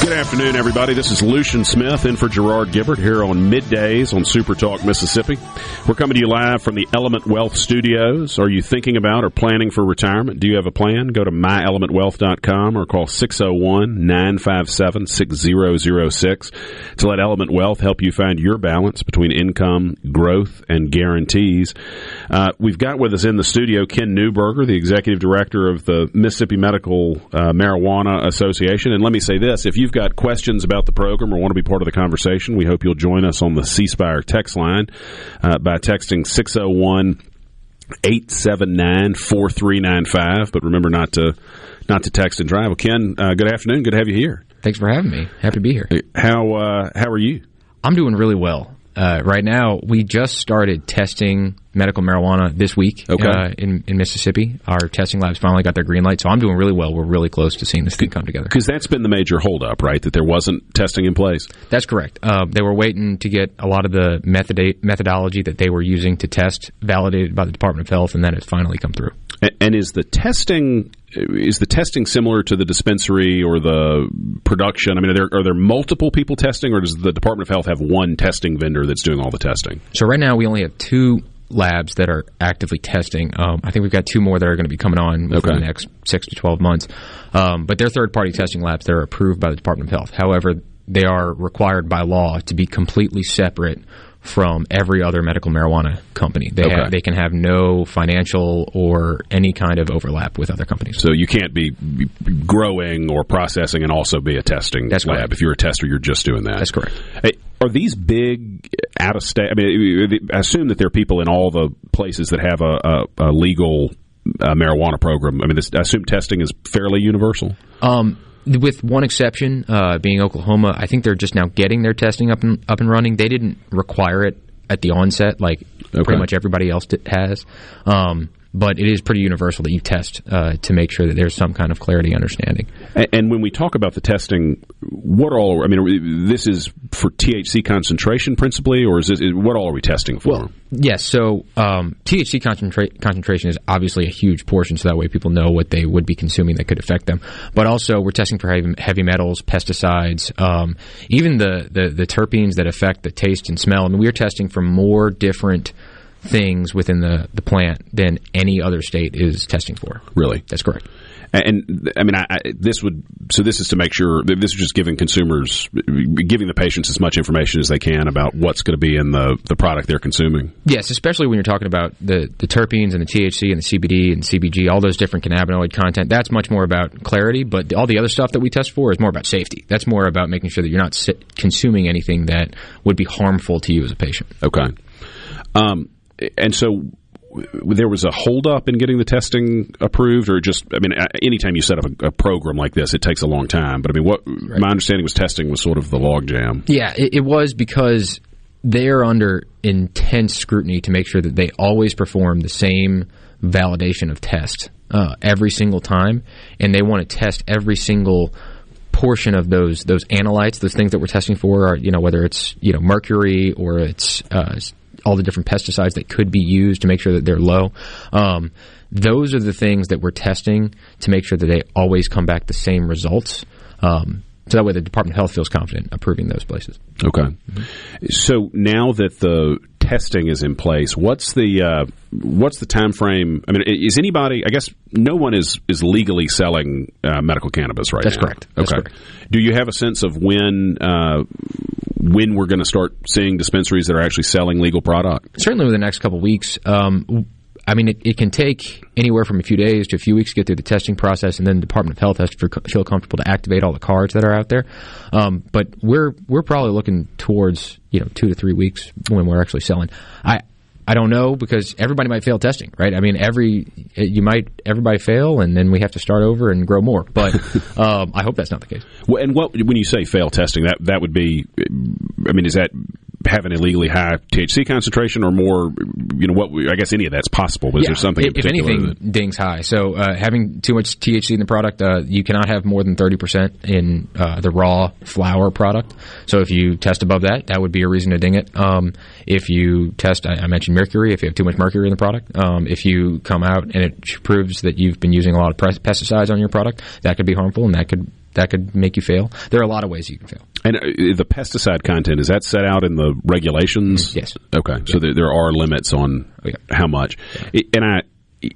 Good afternoon, everybody. This is Lucian Smith in for Gerard Gibert here on Middays on Super Talk Mississippi. We're coming to you live from the Element Wealth Studios. Are you thinking about or planning for retirement? Do you have a plan? Go to my element wealth dot com or call six oh one, nine five seven, six oh oh six to let Element Wealth help you find your balance between income, growth, and guarantees. Uh, we've got with us in the studio Ken Newburger, the executive director of the Mississippi Medical uh, Marijuana Association. And let me say this, if you've got questions about the program or want to be part of the conversation, we hope you'll join us on the C Spire text line uh, by texting six oh one, eight seven nine, four three nine five. But remember not to not to text and drive. Well, Ken, uh, good afternoon. Good to have you here. Thanks for having me. Happy to be here. How uh, how are you? I'm doing really well. Uh, right now, we just started testing medical marijuana this week. Okay. uh, in, in Mississippi. Our testing labs finally got their green light, so I'm doing really well. We're really close to seeing this thing come together. Because that's been the major holdup, right, that there wasn't testing in place? That's correct. Uh, they were waiting to get a lot of the method- methodology that they were using to test validated by the Department of Health, and then it's finally come through. And, and is the testing... Is the testing similar to the dispensary or the production? I mean, are there, are there multiple people testing, or does the Department of Health have one testing vendor that's doing all the testing? So right now we only have two labs that are actively testing. Um, I think we've got two more that are going to be coming on within okay. the next six to twelve months. Um, but they're third-party testing labs that are approved by the Department of Health. However, they are required by law to be completely separate from every other medical marijuana company. They okay. have, they can have no financial or any kind of overlap with other companies. So you can't be growing or processing and also be a testing That's lab. Correct. If you're a tester, you're just doing that. That's correct. Hey, are these big out-of-state? I mean, I assume that there are people in all the places that have a, a, a legal uh, marijuana program. I mean, this, I assume testing is fairly universal. Um With one exception, uh, being Oklahoma, I think they're just now getting their testing up and up and running. They didn't require it at the onset, like okay. pretty much everybody else has. Um, but it is pretty universal that you test uh, to make sure that there's some kind of clarity, understanding. And, and when we talk about the testing, what are all? I mean, this is for T H C concentration principally, or is this, what all are we testing for? Well, yes. So um, T H C concentra- concentration is obviously a huge portion, so that way people know what they would be consuming that could affect them. But also, we're testing for heavy, heavy metals, pesticides, um, even the, the the terpenes that affect the taste and smell. I mean, we're testing for more different things within the, the plant than any other state is testing for. Really? That's correct. And, and I mean, I, I, this would, so this is to make sure, this is just giving consumers, giving the patients as much information as they can about what's going to be in the, the product they're consuming. Yes, especially when you're talking about the, the terpenes and the T H C and the C B D and C B G, all those different cannabinoid content. That's much more about clarity, but all the other stuff that we test for is more about safety. That's more about making sure that you're not sit, consuming anything that would be harmful to you as a patient. Okay. Um, And so there was a holdup in getting the testing approved, or just, I mean, anytime you set up a, a program like this, it takes a long time. But I mean, what right. my understanding was testing was sort of the logjam. Yeah, it, it was because they're under intense scrutiny to make sure that they always perform the same validation of tests uh, every single time. And they want to test every single portion of those those analytes, those things that we're testing for, are, you know, whether it's, you know, mercury or it's uh, all the different pesticides that could be used, to make sure that they're low. Um, those are the things that we're testing to make sure that they always come back the same results. Um, so that way the Department of Health feels confident approving those places. Okay. Mm-hmm. So now that the testing is in place, what's the uh, what's the time frame? I mean, is anybody, I guess no one is, is legally selling uh, medical cannabis right That's now. Correct. That's okay. correct. Do you have a sense of when uh, when we're going to start seeing dispensaries that are actually selling legal product? Certainly within the next couple of weeks. Um, I mean, it, it can take anywhere from a few days to a few weeks to get through the testing process, and then the Department of Health has to feel comfortable to activate all the cards that are out there. Um, but we're we're probably looking towards, you know, two to three weeks when we're actually selling. I I don't know, because everybody might fail testing, right? I mean, every you might everybody fail, and then we have to start over and grow more. But um, I hope that's not the case. Well, and what when you say fail testing, that that would be, I mean, is that have an illegally high T H C concentration, or more, you know, what we, I guess any of that's possible. Is yeah, there something in if particular? If anything, that dings high. So uh, having too much T H C in the product, uh, you cannot have more than thirty percent in uh, the raw flower product. So if you test above that, that would be a reason to ding it. Um, if you test, I, I mentioned mercury, if you have too much mercury in the product, um, if you come out and it proves that you've been using a lot of pre- pesticides on your product, that could be harmful, and that could That could make you fail. There are a lot of ways you can fail. And uh, the pesticide content, is that set out in the regulations? Yes. Okay. So yeah. there, there are limits on oh, yeah. how much. Yeah. And I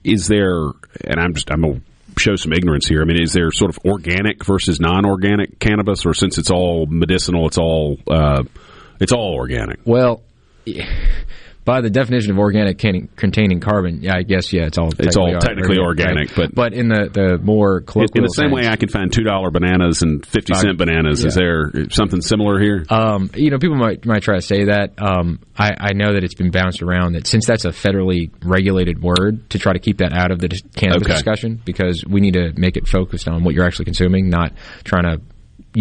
is there, and I'm just, I'm going to show some ignorance here. I mean, is there sort of organic versus non-organic cannabis, or since it's all medicinal, it's all, uh, it's all organic? Well, yeah. By the definition of organic can- containing carbon, yeah, I guess, yeah, it's all technically, it's all technically ar- organic. Right? But but in the, the more colloquial In the same sense, way I can find two dollar bananas and fifty cent bananas, yeah. Is there something similar here? Um, you know, people might might try to say that. Um, I, I know that it's been bounced around that since that's a federally regulated word, to try to keep that out of the dis- cannabis okay. discussion, because we need to make it focused on what you're actually consuming, not trying to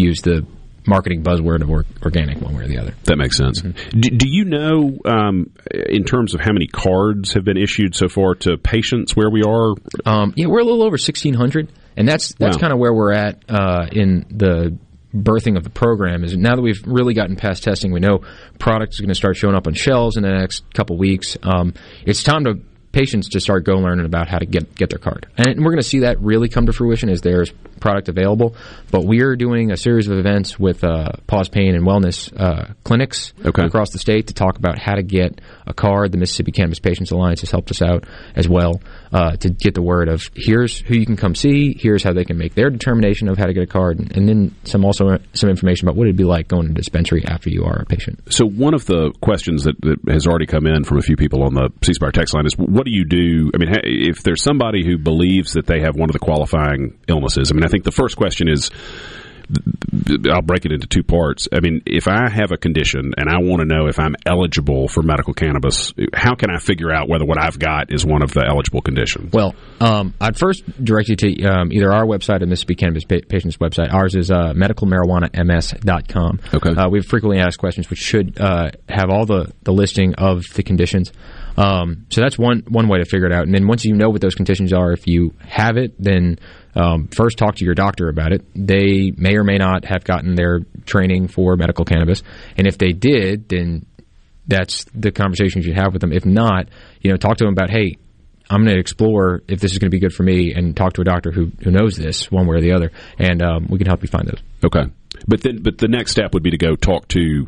use the marketing buzzword of or- organic one way or the other. That makes sense. Mm-hmm. Do, do you know, um, in terms of how many cards have been issued so far to patients, where we are? Um, yeah, we're a little over sixteen hundred, and that's that's wow. kind of where we're at uh, in the birthing of the program. Is now that we've really gotten past testing, we know products are going to start showing up on shelves in the next couple weeks. Um, it's time to patients to start go learning about how to get, get their card. And we're going to see that really come to fruition as there's product available. But we're doing a series of events with uh, Pause Pain and Wellness uh, clinics okay. across the state to talk about how to get a card. The Mississippi Cannabis Patients Alliance has helped us out as well uh, to get the word of here's who you can come see, here's how they can make their determination of how to get a card, and, and then some also some information about what it'd be like going to a dispensary after you are a patient. So one of the questions that, that has already come in from a few people on the C Spire text line is, what do you do? I mean, if there's somebody who believes that they have one of the qualifying illnesses, I mean, I think the first question is, I'll break it into two parts. I mean, if I have a condition and I want to know if I'm eligible for medical cannabis, how can I figure out whether what I've got is one of the eligible conditions? Well, um, I'd first direct you to um, either our website or Mississippi Cannabis pa- Patients' website. Ours is uh, medical marijuana m s dot com. Okay. Uh, we have frequently asked questions, which should uh, have all the, the listing of the conditions. Um, so that's one, one way to figure it out. And then once you know what those conditions are, if you have it, then um, first talk to your doctor about it. They may or may not have gotten their training for medical cannabis. And if they did, then that's the conversation you should have with them. If not, you know, talk to them about, hey, I'm going to explore if this is going to be good for me, and talk to a doctor who, who knows this one way or the other. And um, we can help you find those. Okay. But then, but the next step would be to go talk to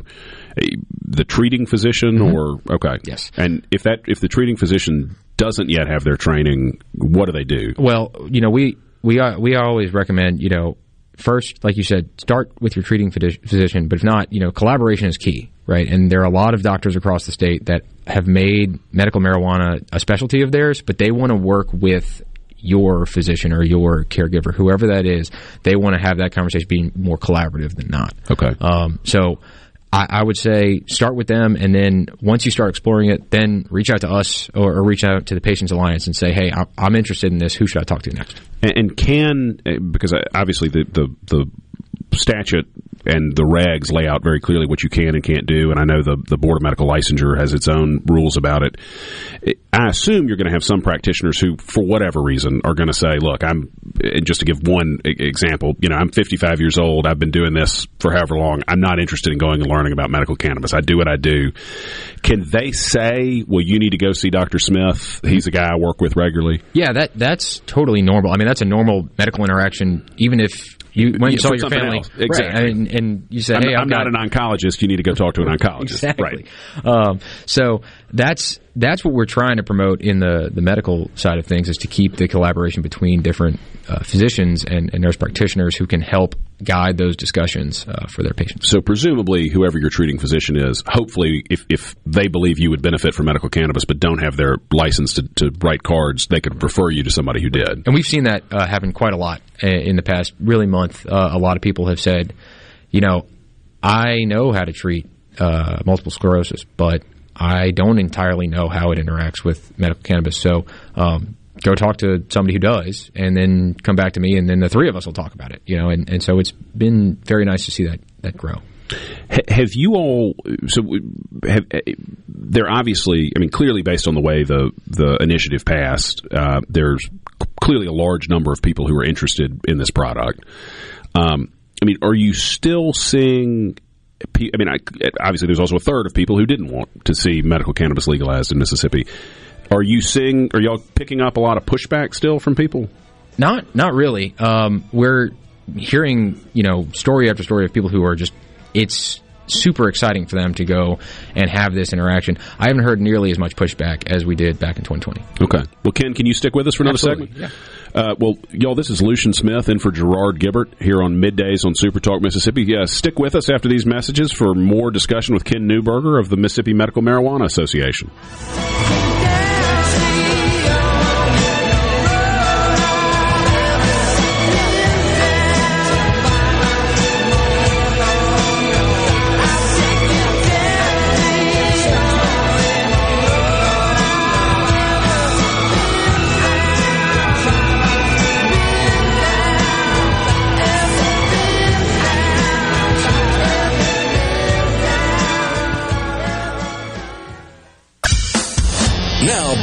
a, the treating physician, mm-hmm. or okay, yes. And if that if the treating physician doesn't yet have their training, what do they do? Well, you know, we we we always recommend, you know, first, like you said, start with your treating physician. But if not, you know, collaboration is key, right? And there are a lot of doctors across the state that have made medical marijuana a specialty of theirs, but they want to work with your physician or your caregiver, whoever that is. They want to have that conversation being more collaborative than not. Okay. Um, so I, I would say start with them, and then once you start exploring it, then reach out to us or, or reach out to the Patients Alliance and say, hey, I'm, I'm interested in this. Who should I talk to next? And, and can, because obviously the, the, the statute and the regs lay out very clearly what you can and can't do, and I know the, the Board of Medical Licensure has its own rules about it. I assume you're going to have some practitioners who, for whatever reason, are going to say, look, I'm, and just to give one example, you know, I'm fifty-five years old, I've been doing this for however long, I'm not interested in going and learning about medical cannabis, I do what I do. Can they say, well, you need to go see Doctor Smith, he's a guy I work with regularly? Yeah, that that's totally normal. I mean, that's a normal medical interaction, even if You when you yeah, saw your family, else. Exactly, right. and, and you said, "Hey, I'm, I'm not an oncologist. You need to go talk to an oncologist." Exactly. Right. Um, so that's that's what we're trying to promote in the, the medical side of things, is to keep the collaboration between different uh, physicians and, and nurse practitioners who can help guide those discussions uh, for their patients. So presumably, whoever your treating physician is, hopefully, if, if they believe you would benefit from medical cannabis but don't have their license to, to write cards, they could refer you to somebody who did. And we've seen that uh, happen quite a lot in the past really month. Uh, a lot of people have said, you know, I know how to treat uh, multiple sclerosis, but I don't entirely know how it interacts with medical cannabis. So um, go talk to somebody who does, and then come back to me, and then the three of us will talk about it. You know, and, and so it's been very nice to see that, that grow. Have you all – so have, they're obviously – I mean, clearly based on the way the, the initiative passed, uh, there's clearly a large number of people who are interested in this product. Um, I mean, are you still seeing – I mean, I, obviously, there's also a third of people who didn't want to see medical cannabis legalized in Mississippi. Are you seeing? Are y'all picking up a lot of pushback still from people? Not, not really. Um, we're hearing, you know, story after story of people who are just. It's super exciting for them to go and have this interaction. I haven't heard nearly as much pushback as we did back in twenty twenty. Okay. Well, Ken, can you stick with us for another Absolutely. Segment? Yeah. Uh, well, y'all, this is Lucian Smith in for Gerard Gibert here on Middays on Super Talk Mississippi. Yeah, stick with us after these messages for more discussion with Ken Newburger of the Mississippi Medical Marijuana Association. Now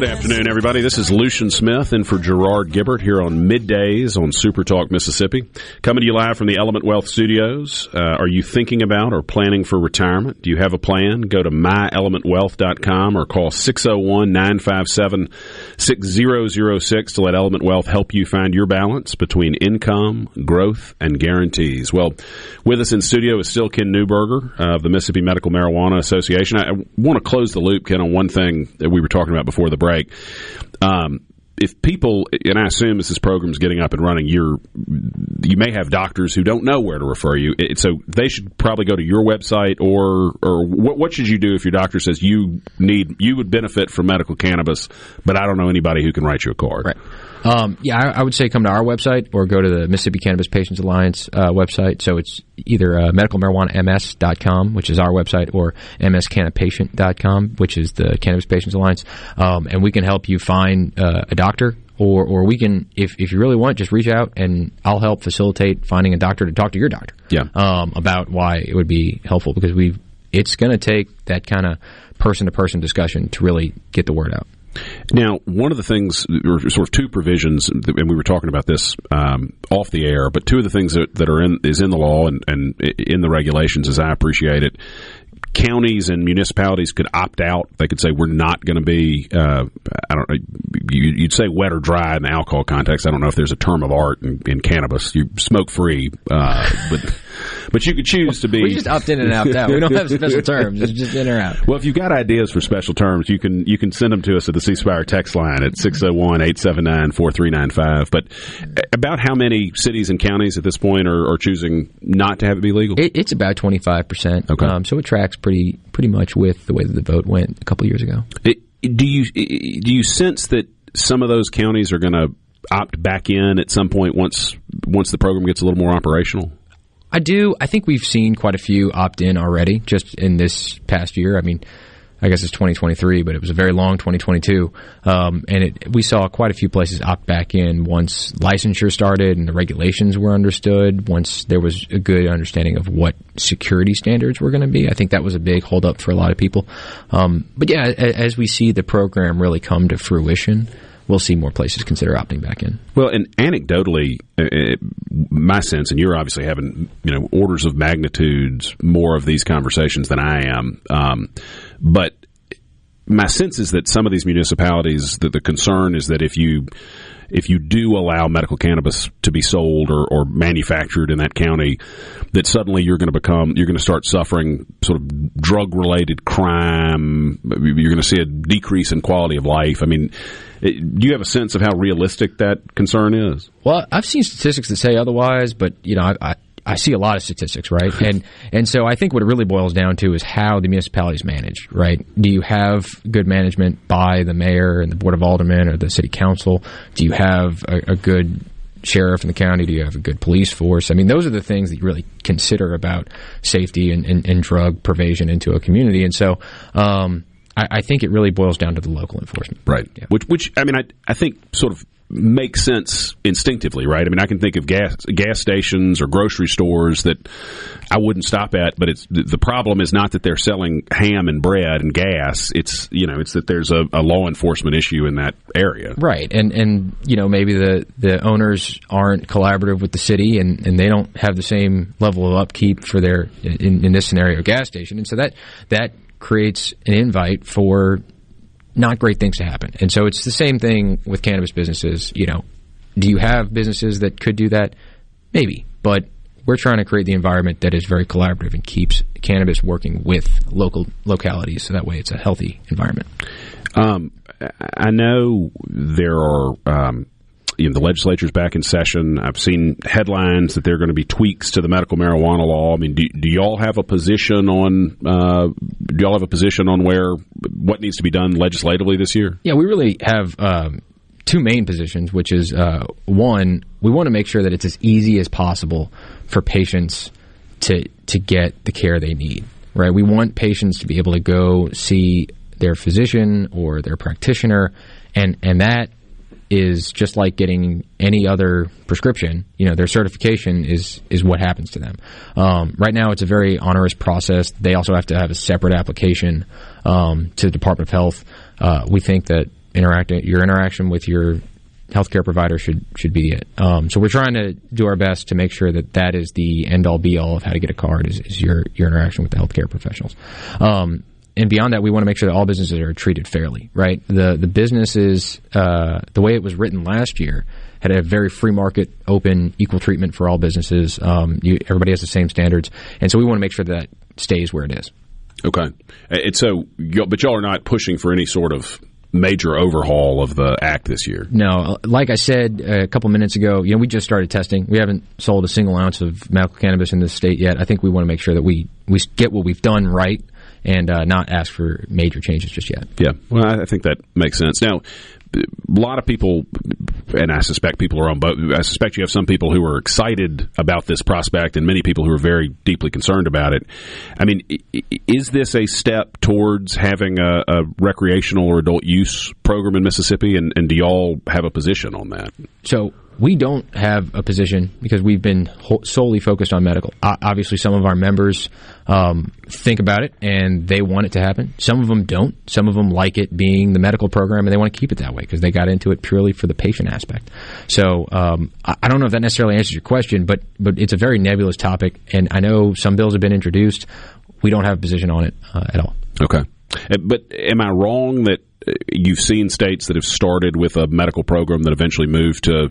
Good afternoon, everybody. This is Lucian Smith in for Gerard Gibert here on Middays on Super Talk Mississippi. Coming to you live from the Element Wealth Studios. Uh, are you thinking about or planning for retirement? Do you have a plan? Go to my element wealth dot com or call six oh one, nine five seven, six oh oh six to let Element Wealth help you find your balance between income, growth, and guarantees. Well, with us in studio is still Ken Newburger of the Mississippi Medical Marijuana Association. I, I want to close the loop, Ken, on one thing that we were talking about before the break. Um, if people, and I assume as this program's getting up and running, you're, you may have doctors who don't know where to refer you, it, so they should probably go to your website, or or what, what should you do if your doctor says you need, you would benefit from medical cannabis, but I don't know anybody who can write you a card? Right. Um, yeah, I, I would say come to our website or go to the Mississippi Cannabis Patients Alliance uh, website. So it's either uh, medical marijuana m s dot com, which is our website, or m s canna patient dot com, which is the Cannabis Patients Alliance. Um, and we can help you find uh, a doctor, or or we can, if, if you really want, just reach out and I'll help facilitate finding a doctor to talk to your doctor yeah. um, about why it would be helpful, because we it's going to take that kind of person-to-person discussion to really get the word out. Now, one of the things, or sort of two provisions, and we were talking about this um, off the air, but two of the things that, that are in, is in the law and, and in the regulations, as I appreciate it, counties and municipalities could opt out. They could say, we're not going to be, uh, I don't know, you'd say wet or dry in the alcohol context. I don't know if there's a term of art in, in cannabis. You smoke free, uh, but but you could choose to be. We just opt in and opt out. We don't have special terms. It's just in or out. Well, if you've got ideas for special terms, you can you can send them to us at the C Spire text line at six oh one, eight seven nine, four three nine five. But about how many cities and counties at this point are, are choosing not to have it be legal? It, it's about twenty-five percent. Okay. Um, so it tracks pretty pretty much with the way that the vote went a couple of years ago. It, do you do you sense that some of those counties are going to opt back in at some point once once the program gets a little more operational? I do. I think we've seen quite a few opt in already just in this past year. I mean, I guess it's twenty twenty-three, but it was a very long twenty twenty-two. Um, and it, we saw quite a few places opt back in once licensure started and the regulations were understood, once there was a good understanding of what security standards were going to be. I think that was a big holdup for a lot of people. Um, but, yeah, a, as we see the program really come to fruition, we'll see more places consider opting back in. Well, and anecdotally, it, my sense, and you're obviously having, you know, orders of magnitudes more of these conversations than I am, um, but my sense is that some of these municipalities, that the concern is that if you if you do allow medical cannabis to be sold or, or manufactured in that county, that suddenly you're going to become, you're going to start suffering sort of drug-related crime. You're going to see a decrease in quality of life. I mean, it, do you have a sense of how realistic that concern is? Well, I've seen statistics that say otherwise, but, you know, I, I, I see a lot of statistics, right? And and so I think what it really boils down to is how the municipalities manage, right? Do you have good management by the mayor and the board of aldermen or the city council? Do you have a, a good sheriff in the county? Do you have a good police force? I mean, those are the things that you really consider about safety and, and, and drug pervasion into a community. And so um, I, I think it really boils down to the local enforcement. Right. Yeah. Which, which I mean, I, I think sort of makes sense instinctively, right? I mean, I can think of gas gas stations or grocery stores that I wouldn't stop at, but it's the problem is not that they're selling ham and bread and gas. It's, you know, it's that there's a, a law enforcement issue in that area. Right. And, and you know, maybe the, the owners aren't collaborative with the city and, and they don't have the same level of upkeep for their, in, in this scenario, gas station. And so that that creates an invite for not great things to happen. And so it's the same thing with cannabis businesses. You know, do you have businesses that could do that? Maybe. But we're trying to create the environment that is very collaborative and keeps cannabis working with local localities, so that way it's a healthy environment. Um, I know there are um, you know, the legislature's back in session. I've seen headlines that there are going to be tweaks to the medical marijuana law. I mean, do, do y'all have a position on uh, do y'all have a position on where what needs to be done legislatively this year? Yeah, we really have um, two main positions, which is uh, one, we want to make sure that it's as easy as possible for patients to to get the care they need. Right? We want patients to be able to go see their physician or their practitioner, and and that is just like getting any other prescription. You know, their certification is is what happens to them. Um, right now, it's a very onerous process. They also have to have a separate application um, to the Department of Health. Uh, we think that interacting, your interaction with your healthcare provider should should be it. Um, so we're trying to do our best to make sure that that is the end all be all of how to get a card is, is your your interaction with the healthcare professionals. Um, and beyond that, we want to make sure that all businesses are treated fairly, right? The the businesses, uh, the way it was written last year, had a very free market, open, equal treatment for all businesses. Um, you, everybody has the same standards, and so we want to make sure that stays where it is. Okay, and so but y'all are not pushing for any sort of major overhaul of the act this year? No, like I said a couple minutes ago, you know, we just started testing. We haven't sold a single ounce of medical cannabis in this state yet. I think we want to make sure that we, we get what we've done right and uh, not ask for major changes just yet. Yeah, well, I think that makes sense. Now, a lot of people, and I suspect people are on both, I suspect you have some people who are excited about this prospect and many people who are very deeply concerned about it. I mean, is this a step towards having a, a recreational or adult use program in Mississippi, and, and do y'all have a position on that? So we don't have a position because we've been ho- solely focused on medical. O- obviously, some of our members um, think about it and they want it to happen. Some of them don't. Some of them like it being the medical program and they want to keep it that way because they got into it purely for the patient aspect. So um, I-, I don't know if that necessarily answers your question, but but it's a very nebulous topic. And I know some bills have been introduced. We don't have a position on it uh, at all. Okay. But am I wrong that you've seen states that have started with a medical program that eventually moved to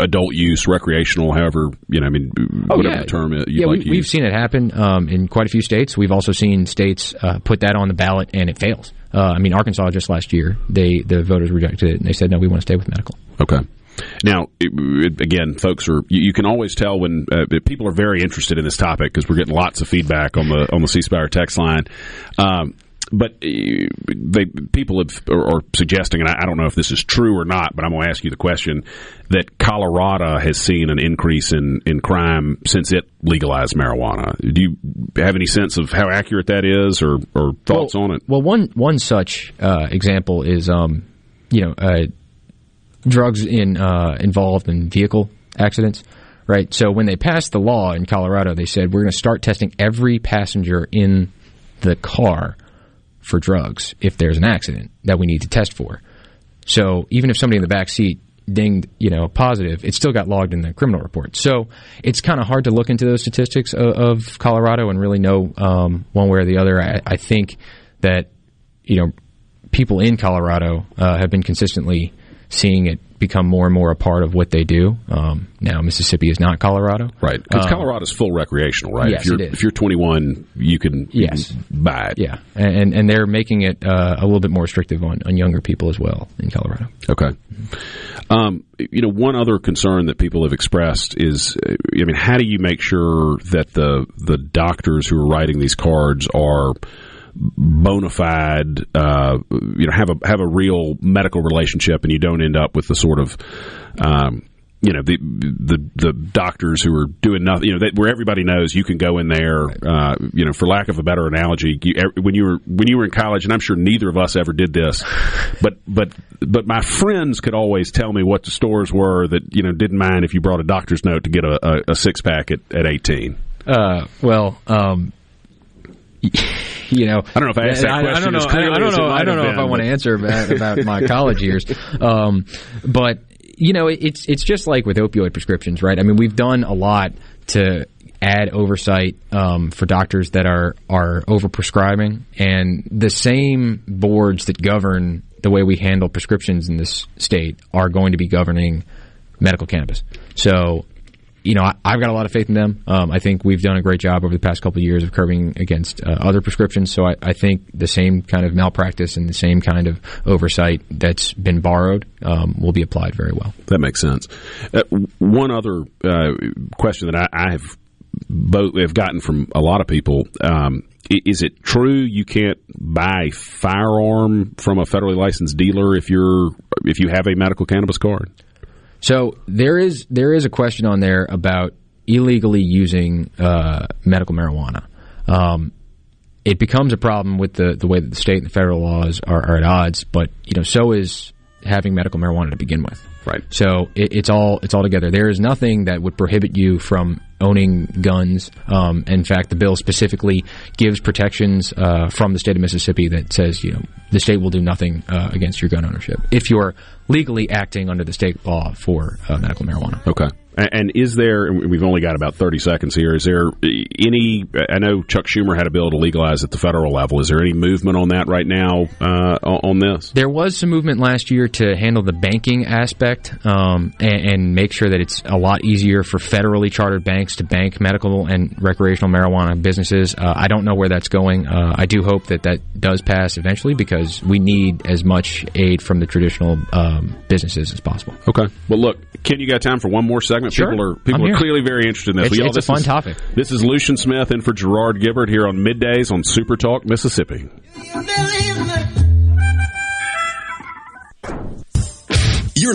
adult use, recreational, however, you know, I mean, oh, whatever yeah. the term you yeah, like we, to we've use. Seen it happen um, in quite a few states. We've also seen states uh, put that on the ballot and it fails. Uh, I mean, Arkansas just last year, they the voters rejected it and they said, no, we want to stay with medical. Okay. Now, it, again, folks are you, you can always tell when uh, people are very interested in this topic because we're getting lots of feedback on the on the C Spire text line. Um But they, people have, are suggesting, and I don't know if this is true or not, but I'm going to ask you the question, that Colorado has seen an increase in, in crime since it legalized marijuana. Do you have any sense of how accurate that is or, or thoughts well, on it? Well, one, one such uh, example is, um, you know, uh, drugs in uh, involved in vehicle accidents. Right. So when they passed the law in Colorado, they said, we're going to start testing every passenger in the car for drugs if there's an accident that we need to test for. So even if somebody in the back seat dinged, you know, positive, it still got logged in the criminal report. So it's kind of hard to look into those statistics of, of Colorado and really know um, one way or the other. I, I think that, you know, people in Colorado uh, have been consistently seeing it become more and more a part of what they do. Um, now, Mississippi is not Colorado. Right. Because um, Colorado's full recreational, right? Yes, if you're, it is. If you're twenty-one, you can, yes. you can buy it. Yeah. And and they're making it uh, a little bit more restrictive on, on younger people as well in Colorado. Okay. Mm-hmm. Um, you know, one other concern that people have expressed is, I mean, how do you make sure that the the doctors who are writing these cards are bona fide, uh, you know, have a have a real medical relationship, and you don't end up with the sort of, um, you know, the the the doctors who are doing nothing, you know, that, where everybody knows you can go in there, uh, you know, for lack of a better analogy, you, when you were when you were in college, and I'm sure neither of us ever did this, but but but my friends could always tell me what the stores were that, you know, didn't mind if you brought a doctor's note to get a, a, a six pack at, at eighteen. Uh, well. Um You know, I don't know if I asked that question. I don't know. I don't know. I don't know if I want to answer about, about my college years, um, but you know, it's it's just like with opioid prescriptions, right? I mean, we've done a lot to add oversight um, for doctors that are are overprescribing, and the same boards that govern the way we handle prescriptions in this state are going to be governing medical cannabis. So, you know, I, I've got a lot of faith in them. Um, I think we've done a great job over the past couple of years of curbing against uh, other prescriptions. So I, I think the same kind of malpractice and the same kind of oversight that's been borrowed um, will be applied very well. That makes sense. Uh, one other uh, question that I, I have both have gotten from a lot of people, um, is it true you can't buy a firearm from a federally licensed dealer if you're if you have a medical cannabis card? So there is there is a question on there about illegally using uh, medical marijuana. Um, it becomes a problem with the, the way that the state and the federal laws are, are at odds, but you know, so is having medical marijuana to begin with. Right. So it, it's all it's all together. There is nothing that would prohibit you from owning guns. Um, in fact, the bill specifically gives protections uh, from the state of Mississippi that says, you know, the state will do nothing uh, against your gun ownership if you're legally acting under the state law for uh, medical marijuana. Okay. And is there, and we've only got about thirty seconds here, is there any, I know Chuck Schumer had a bill to legalize at the federal level. Is there any movement on that right now uh, on this? There was some movement last year to handle the banking aspect um, and, and make sure that it's a lot easier for federally chartered banks to bank medical and recreational marijuana businesses. Uh, I don't know where that's going. Uh, I do hope that that does pass eventually because we need as much aid from the traditional um, businesses as possible. Okay. Well, look, Ken, you got time for one more segment? Sure. People are people are clearly very interested in this. It's, we all, it's this a fun is, topic. This is Lucian Smith in for Gerard Gibert here on Middays on Super Talk Mississippi. You're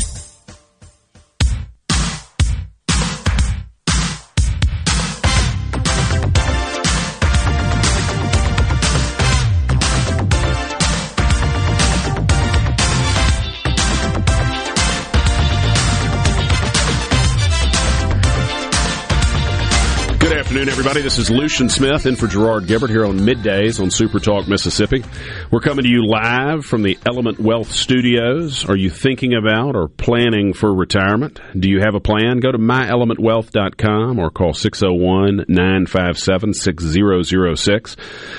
Good afternoon, everybody. This is Lucian Smith in for Gerard Gibert here on Middays on Super Talk Mississippi. We're coming to you live from the Element Wealth Studios. Are you thinking about or planning for retirement? Do you have a plan? Go to my element wealth dot com or call six oh one, nine five seven, six oh oh six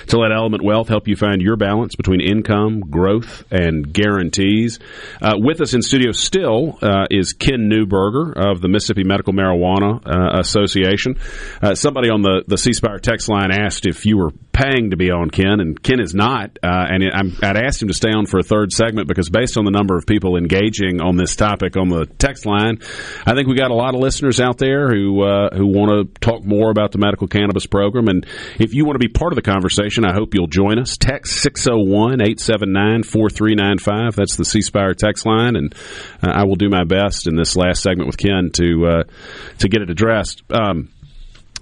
to let Element Wealth help you find your balance between income, growth, and guarantees. Uh, with us in studio still uh, is Ken Newburger of the Mississippi Medical Marijuana uh, Association. Uh, somebody on the, the C Spire text line asked if you were paying to be on, Ken, and Ken is not. Uh, and it, I'm, I'd asked him to stay on for a third segment because based on the number of people engaging on this topic on the text line, I think we got a lot of listeners out there who uh, who want to talk more about the medical cannabis program. And if you want to be part of the conversation, I hope you'll join us. Text six oh one, eight seven nine, four three nine five. That's the C Spire text line, and uh, I will do my best in this last segment with Ken to uh, to get it addressed. Um,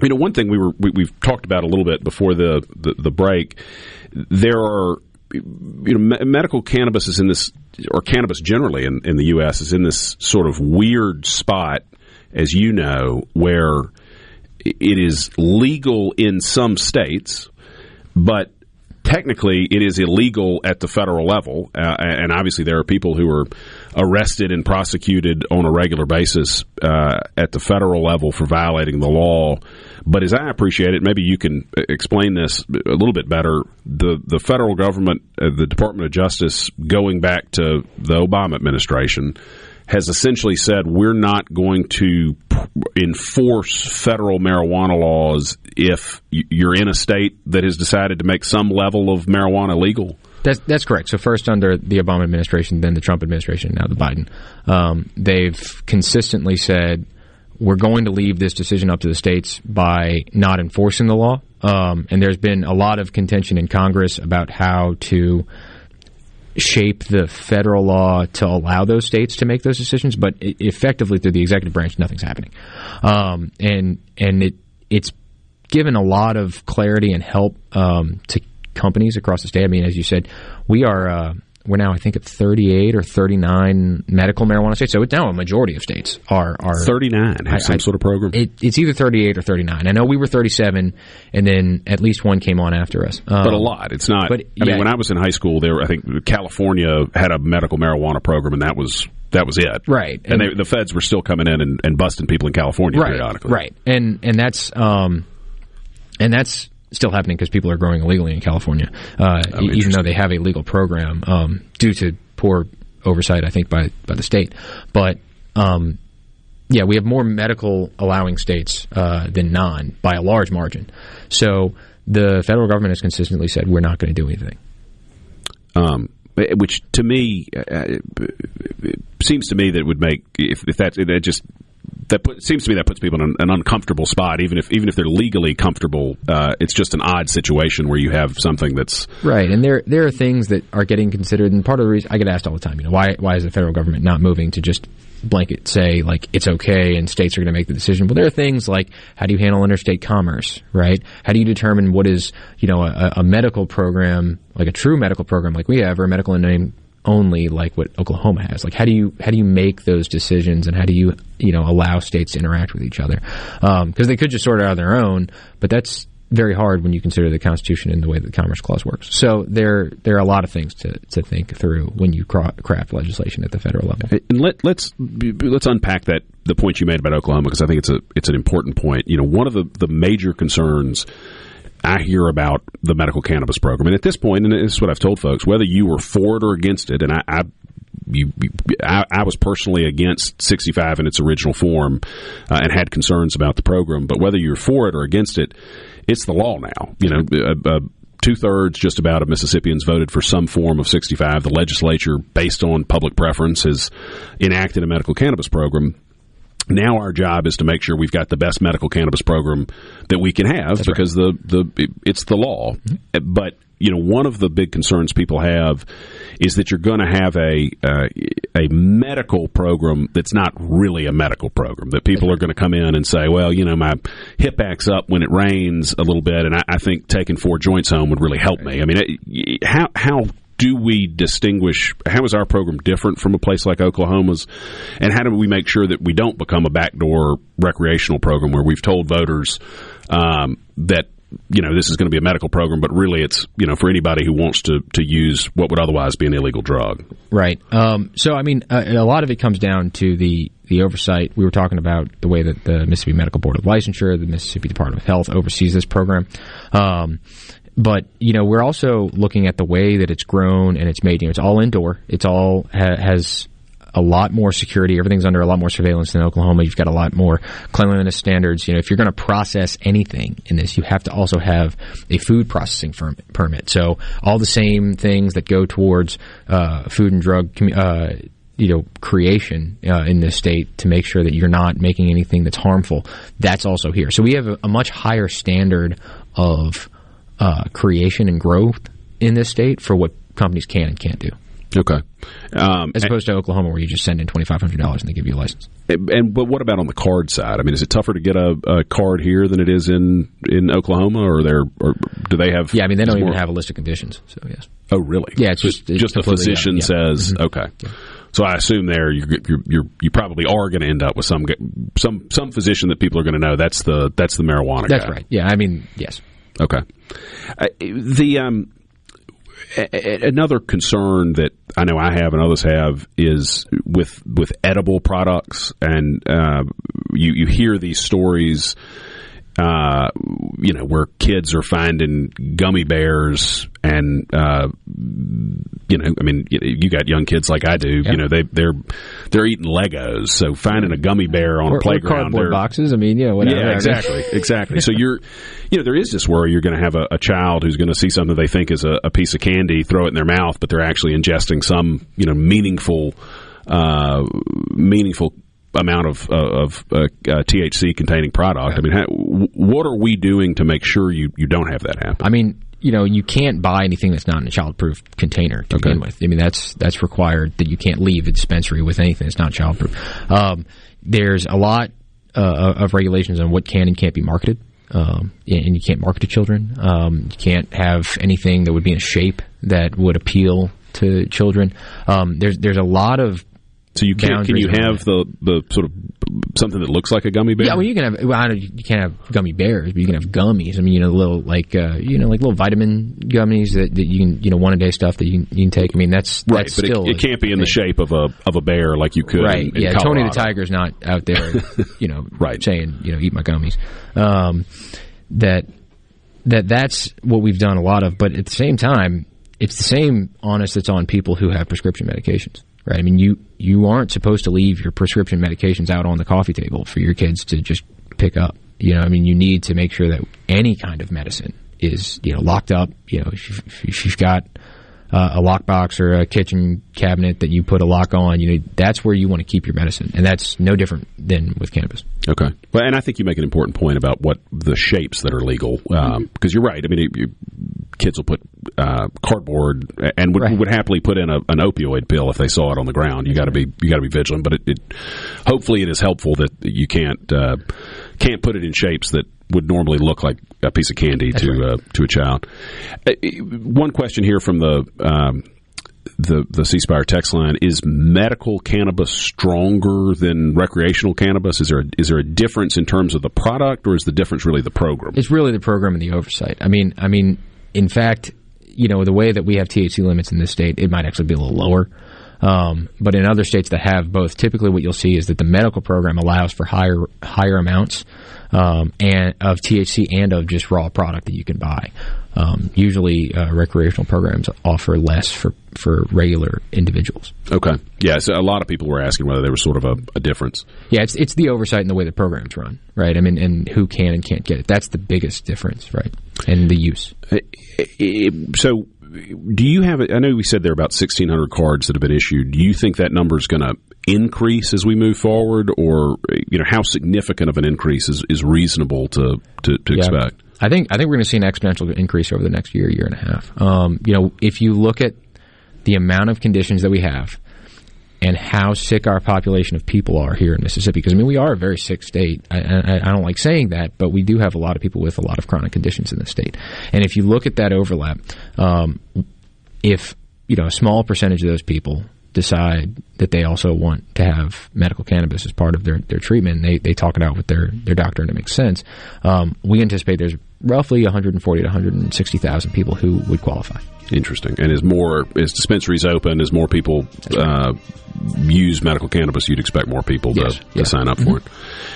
You know, one thing we were we, we've talked about a little bit before the, the, the break. There are, you know, me- medical cannabis is in this, or cannabis generally in, in the U S is in this sort of weird spot, as you know, where it is legal in some states, but technically, it is illegal at the federal level, uh, and obviously there are people who are arrested and prosecuted on a regular basis uh, at the federal level for violating the law. But as I appreciate it, maybe you can explain this a little bit better, the, the federal government, uh, the Department of Justice, going back to the Obama administration, has essentially said we're not going to enforce federal marijuana laws if you're in a state that has decided to make some level of marijuana legal. That's that's correct. So first under the Obama administration, then the Trump administration, now the Biden, um, they've consistently said we're going to leave this decision up to the states by not enforcing the law. Um, and there's been a lot of contention in Congress about how to shape the federal law to allow those states to make those decisions, but effectively through the executive branch, nothing's happening. Um, and and it it's given a lot of clarity and help um, to companies across the state. I mean, as you said, we are uh, we're now I think at thirty-eight or thirty-nine medical marijuana states. So it's now a majority of states are are thirty-nine has some I, sort of program. It, it's either thirty-eight or thirty-nine. I know we were thirty-seven, and then at least one came on after us. Um, but a lot. It's not. But, I yeah, mean, when I was in high school, there were, I think California had a medical marijuana program, and that was that was it. Right. And, and they, the feds were still coming in and, and busting people in California right, periodically. Right. And and that's um, and that's. still happening because people are growing illegally in California, uh, even though they have a legal program um, due to poor oversight, I think, by, by the state. But, um, yeah, we have more medical allowing states uh, than non by a large margin. So the federal government has consistently said we're not going to do anything. Um, which to me uh, seems to me that it would make if, if that it just. That put, seems to me that puts people in an uncomfortable spot, even if even if they're legally comfortable. Uh, it's just an odd situation where you have something that's right. And there there are things that are getting considered, and part of the reason I get asked all the time, you know, why why is the federal government not moving to just blanket say like it's okay and states are going to make the decision? Well, there are things like how do you handle interstate commerce, right? How do you determine what is you know a, a medical program, like a true medical program like we have, or a medical and name only like what Oklahoma has. Like, how do you how do you make those decisions, and how do you you know allow states to interact with each other? Because um, they could just sort it out on their own, but that's very hard when you consider the Constitution and the way that the Commerce Clause works. So there there are a lot of things to, to think through when you craft legislation at the federal level. And let, let's let's unpack that the point you made about Oklahoma, because I think it's a it's an important point. You know, one of the, the major concerns I hear about the medical cannabis program, and at this point, and this is what I've told folks, whether you were for it or against it, and I, I You, you, I, I was personally against sixty-five in its original form uh, and had concerns about the program. But whether you're for it or against it, it's the law now. You know, uh, uh, two-thirds just about of Mississippians voted for some form of sixty-five. The legislature, based on public preference, has enacted a medical cannabis program. Now our job is to make sure we've got the best medical cannabis program that we can have. That's because right. the, the it's the law. Mm-hmm. But you know, one of the big concerns people have is that you're going to have a uh, a medical program that's not really a medical program, that people are going to come in and say, well, you know, my hip acts up when it rains a little bit, and I, I think taking four joints home would really help me. I mean, it, how how do we distinguish, how is our program different from a place like Oklahoma's, and how do we make sure that we don't become a backdoor recreational program where we've told voters um, that, you know, this is going to be a medical program, but really it's, you know, for anybody who wants to, to use what would otherwise be an illegal drug. Right. Um, so, I mean, a, a lot of it comes down to the, the oversight. We were talking about the way that the Mississippi Medical Board of Licensure, the Mississippi Department of Health oversees this program. Um, but, you know, we're also looking at the way that it's grown and it's made. You know, it's all indoor. It's all ha- has... a lot more security. Everything's under a lot more surveillance than Oklahoma. You've got a lot more cleanliness standards. You know, if you're going to process anything in this, you have to also have a food processing firm- permit. So all the same things that go towards uh, food and drug uh, you know, creation uh, in this state to make sure that you're not making anything that's harmful, that's also here. So we have a, a much higher standard of uh, creation and growth in this state for what companies can and can't do. Okay. Um, As opposed and, to Oklahoma, where you just send in twenty-five hundred dollars and they give you a license. And but what about on the card side? I mean, is it tougher to get a, a card here than it is in, in Oklahoma, or there, or do they have? Yeah, I mean, they don't even more, have a list of conditions. So yes. Oh, really? Yeah, it's so just it's just the physician yeah. says mm-hmm. okay. Yeah. So I assume there you you you probably are going to end up with some some some physician that people are going to know. That's the that's the marijuana. That's guy. right. Yeah, I mean, yes. Okay. Uh, the um. Another concern that I know I have and others have is with with edible products, and uh, you you hear these stories, uh, you know, where kids are finding gummy bears, and uh, you know, I mean, you got young kids like I do, yep. you know, they they're they're eating Legos, so finding a gummy bear on or, a playground, or cardboard boxes, I mean, yeah, whatever. Yeah, exactly, exactly. So you're. You know, there is this worry you're going to have a, a child who's going to see something they think is a, a piece of candy, throw it in their mouth, but they're actually ingesting some, you know, meaningful, uh, meaningful amount of of uh, uh, T H C containing product. I mean, how, what are we doing to make sure you, you don't have that happen? I mean, you know, you can't buy anything that's not in a child-proof container to okay. begin with. I mean, that's that's required, that you can't leave a dispensary with anything that's not child-proof. Um, there's a lot uh, of regulations on what can and can't be marketed. Um, and you can't market to children. Um, you can't have anything that would be in a shape that would appeal to children. Um, there's there's a lot of so you can't can you have the, the sort of something that looks like a gummy bear? Yeah, well, you can have. Well, I don't, you can't have gummy bears, but you can have gummies. I mean, you know, little like uh, you know, like little vitamin gummies that, that you can you know one a day stuff that you can, you can take. I mean, that's right, that's but still it, it can't be in the shape of a of a bear like you could. Right. In, in yeah, Colorado. Tony the Tiger's not out there, you know, right. saying you know eat my gummies. Um, that that that's what we've done a lot of, but at the same time, it's the same onus that's on people who have prescription medications. Right. I mean, you, you aren't supposed to leave your prescription medications out on the coffee table for your kids to just pick up. You know, I mean, you need to make sure that any kind of medicine is, you know, locked up. You know, if, if, if you've got uh, a lockbox or a kitchen cabinet that you put a lock on, you know, that's where you want to keep your medicine. And that's no different than with cannabis. Okay. Well, and I think you make an important point about what the shapes that are legal, because um, mm-hmm. you're right. I mean, it, you, kids will put uh, cardboard and would, right. would happily put in a, an opioid pill if they saw it on the ground. You got to be you got to be vigilant, but it, it hopefully it is helpful that you can't uh, can't put it in shapes that would normally look like a piece of candy That's to right. uh, to a child. Uh, one question here from the. Um, the, the C Spire text line, is medical cannabis stronger than recreational cannabis? Is there, a, is there a difference in terms of the product, or is the difference really the program? It's really the program and the oversight. I mean, I mean, in fact, you know, the way that we have T H C limits in this state, it might actually be a little lower. Um, but in other states that have both, typically what you'll see is that the medical program allows for higher higher amounts um, and of T H C and of just raw product that you can buy. Um, usually, uh, recreational programs offer less for, for regular individuals. Okay. Yeah, so a lot of people were asking whether there was sort of a, a difference. Yeah, it's it's the oversight in the way the programs run, right? I mean, and who can and can't get it. That's the biggest difference, right? And the use. So do you have – I know we said there are about sixteen hundred cards that have been issued. Do you think that number is going to increase as we move forward, or, you know, how significant of an increase is, is reasonable to, to, to yeah. expect? I think I think we're going to see an exponential increase over the next year, year and a half. Um, you know, if you look at the amount of conditions that we have and how sick our population of people are here in Mississippi, because I mean we are a very sick state. I, I, I don't like saying that, but we do have a lot of people with a lot of chronic conditions in this state. And if you look at that overlap, um, if you know a small percentage of those people decide that they also want to have medical cannabis as part of their, their treatment, and they, they talk it out with their, their doctor, and it makes sense. Um, we anticipate there's roughly one hundred forty to one hundred sixty thousand people who would qualify. Interesting. And as more as dispensaries open, as more people uh, use medical cannabis, you'd expect more people to, yes. to yeah. sign up for mm-hmm.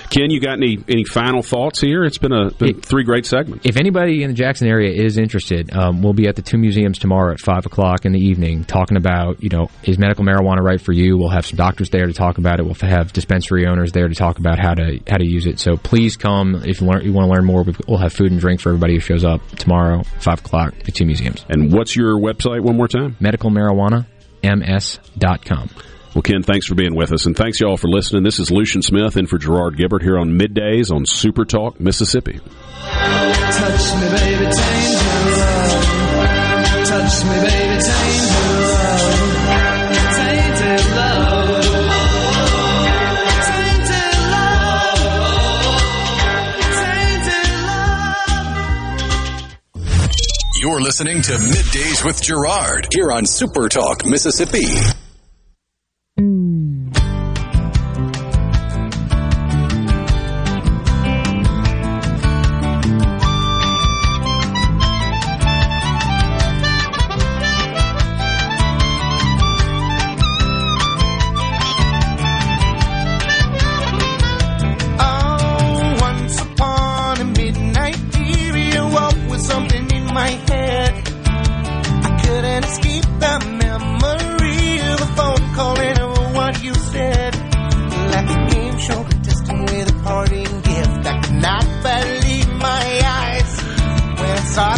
it. Ken, you got any, any final thoughts here? It's been a been it, three great segments. If anybody in the Jackson area is interested, um, we'll be at the two museums tomorrow at five o'clock in the evening, talking about, you know, is medical marijuana right for you? We'll have some doctors there to talk about it. We'll have dispensary owners there to talk about how to how to use it. So please come if you, learn, you want to learn more. We'll have food and drink for everybody who shows up tomorrow, five o'clock at two museums. And what's your Your website one more time? medical marijuana m s dot com. Well, Ken, thanks for being with us, and thanks y'all for listening. This is Lucian Smith in for Gerard Gibert here on Middays on Super Talk Mississippi. Touch me, baby, change your love. Touch me, baby, change your love. Change your love. Change your love. Change your love. You're listening to Middays with Gerard here on Super Talk Mississippi.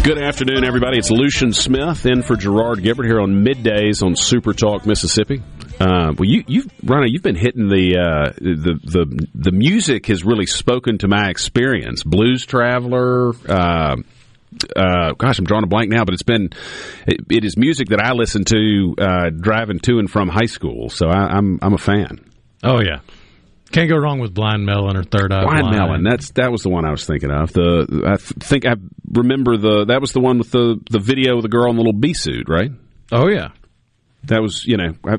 Good afternoon, everybody. It's Lucian Smith in for Gerard Gibert here on Middays on Super Talk Mississippi. Uh, well, you, you've, Rhino, you've been hitting the, uh, the the the music has really spoken to my experience. Blues Traveler, uh, uh, gosh, I'm drawing a blank now, but it's been it, it is music that I listen to uh, driving to and from high school. So I, I'm I'm a fan. Oh yeah. Can't go wrong with Blind Melon or Third Eye Blind. Blind Melon, that's that was the one I was thinking of. The I think I remember the that was the one with the, the video of the girl in the little bee suit, right? Oh yeah, that was you know I,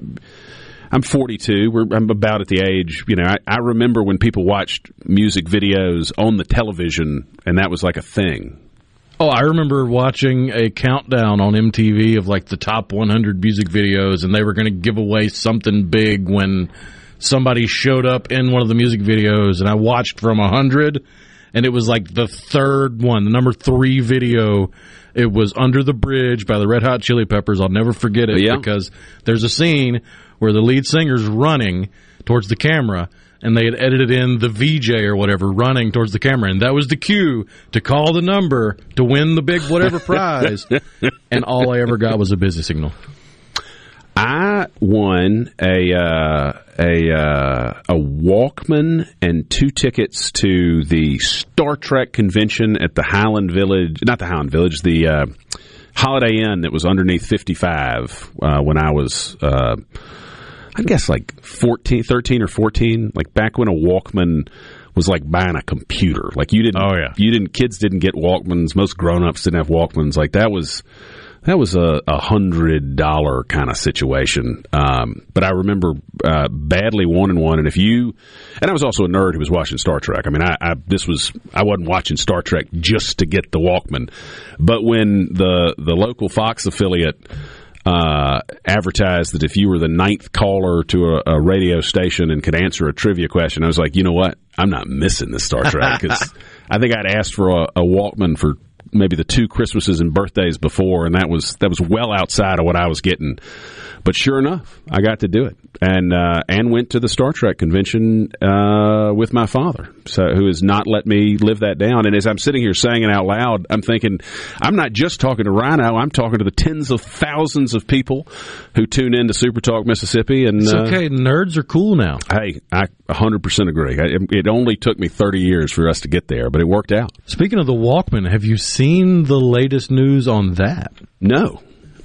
I'm forty-two. We're I'm about at the age you know I, I remember when people watched music videos on the television, and that was like a thing. Oh, I remember watching a countdown on M T V of like the top one hundred music videos, and they were going to give away something big when somebody showed up in one of the music videos, and I watched from one hundred, and it was like the third one, the number three video. It was Under the Bridge by the Red Hot Chili Peppers. I'll never forget it yeah. because there's a scene where the lead singer's running towards the camera, and they had edited in the V J or whatever running towards the camera, and that was the cue to call the number to win the big whatever prize, and all I ever got was a busy signal. I won a uh, a uh, a Walkman and two tickets to the Star Trek convention at the Highland Village, not the Highland Village, the uh, Holiday Inn that was underneath fifty-five uh, when I was, uh, I guess, like fourteen, thirteen or fourteen, like back when a Walkman was like buying a computer. Like you didn't, oh, yeah. you didn't, kids didn't get Walkmans. Most grown-ups didn't have Walkmans. Like that was... That was a, a hundred dollar kind of situation. Um, but I remember uh, badly wanting one. And if you, and I was also a nerd who was watching Star Trek. I mean, I, I this was I wasn't watching Star Trek just to get the Walkman, but when the the local Fox affiliate uh, advertised that if you were the ninth caller to a, a radio station and could answer a trivia question, I was like, you know what, I'm not missing this Star Trek, because I think I'd asked for a, a Walkman for maybe the two Christmases and birthdays before, and that was that was well outside of what I was getting. But sure enough, I got to do it, and uh, and went to the Star Trek convention uh, with my father, so who has not let me live that down. And as I'm sitting here saying it out loud, I'm thinking, I'm not just talking to Rhino, I'm talking to the tens of thousands of people who tune in to Super Talk Mississippi. And it's okay, uh, nerds are cool now. Hey, I one hundred percent agree. It only took me thirty years for us to get there, but it worked out. Speaking of the Walkman, have you seen Seen the latest news on that? No.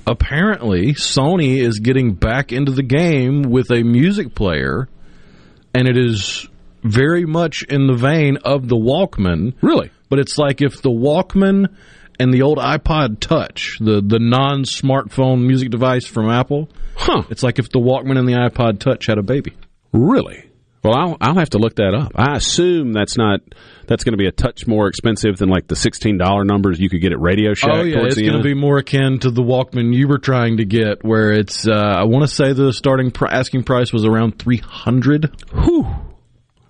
Apparently, Sony is getting back into the game with a music player, and it is very much in the vein of the Walkman. Really? But it's like if the Walkman and the old iPod Touch, the, the non-smartphone music device from Apple, huh. It's like if the Walkman and the iPod Touch had a baby. Really? Well, I'll, I'll have to look that up. I assume that's not that's going to be a touch more expensive than like the sixteen dollar numbers you could get at Radio Shack. Oh, yeah, it's going to be more akin to the Walkman you were trying to get, where it's, uh, I want to say the starting pr- asking price was around three hundred dollars. Whew.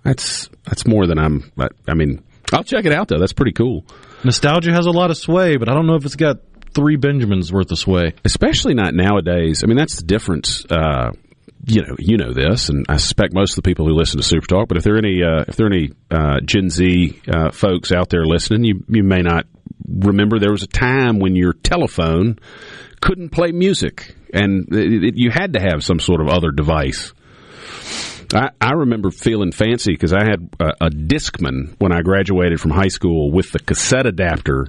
That's, that's more than I'm, I, I mean, I'll check it out, though. That's pretty cool. Nostalgia has a lot of sway, but I don't know if it's got three Benjamins worth of sway. Especially not nowadays. I mean, that's the difference. Uh You know, you know this, and I suspect most of the people who listen to Super Talk. But if there are any, uh, if there are any uh, Gen Z uh, folks out there listening, you you may not remember there was a time when your telephone couldn't play music, and it, it, you had to have some sort of other device. I, I remember feeling fancy because I had a, a Discman when I graduated from high school with the cassette adapter,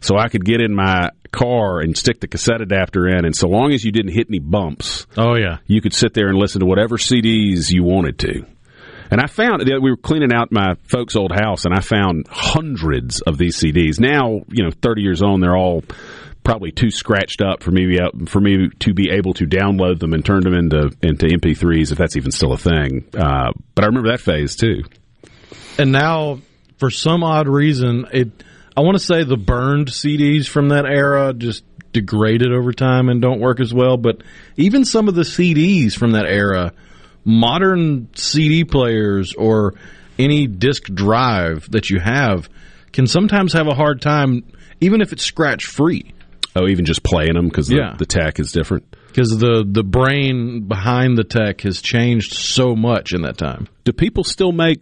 so I could get in my car and stick the cassette adapter in, and so long as you didn't hit any bumps, oh yeah, you could sit there and listen to whatever C Ds you wanted to. And I found that we were cleaning out my folks' old house, and I found hundreds of these C Ds. Now, you know, thirty years on, they're all probably too scratched up for me for me to be able to download them and turn them into into M P threes, if that's even still a thing. Uh, but I remember that phase too. And now, for some odd reason, it. I want to say the burned C Ds from that era just degraded over time and don't work as well. But even some of the C Ds from that era, modern C D players or any disk drive that you have can sometimes have a hard time, even if it's scratch-free. Oh, even just playing them because the, yeah. the tech is different? Because the, the brain behind the tech has changed so much in that time. Do people still make...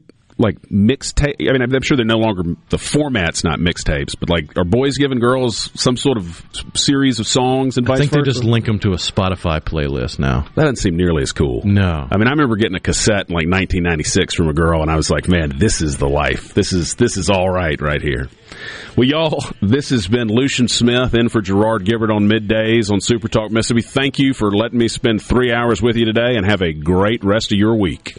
like mixtape? I mean, I'm sure they're no longer, the format's not mixtapes, but like, are boys giving girls some sort of series of songs and vice versa? I think versa? They just link them to a Spotify playlist now. That doesn't seem nearly as cool. No. I mean, I remember getting a cassette in like nineteen ninety-six from a girl, and I was like, man, this is the life. This is this is all right right here. Well, y'all, this has been Lucian Smith in for Gerard Gibert on Middays on Super Talk Mississippi. Thank you for letting me spend three hours with you today, and have a great rest of your week.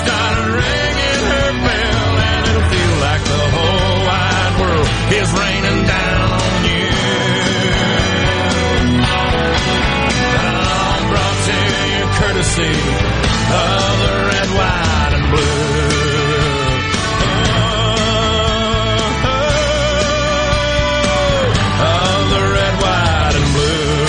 Started ringing her bell, and it'll feel like the whole wide world is raining down on you. I'm brought to you courtesy of the red, white, and blue. Oh, oh, of the red, white, and blue.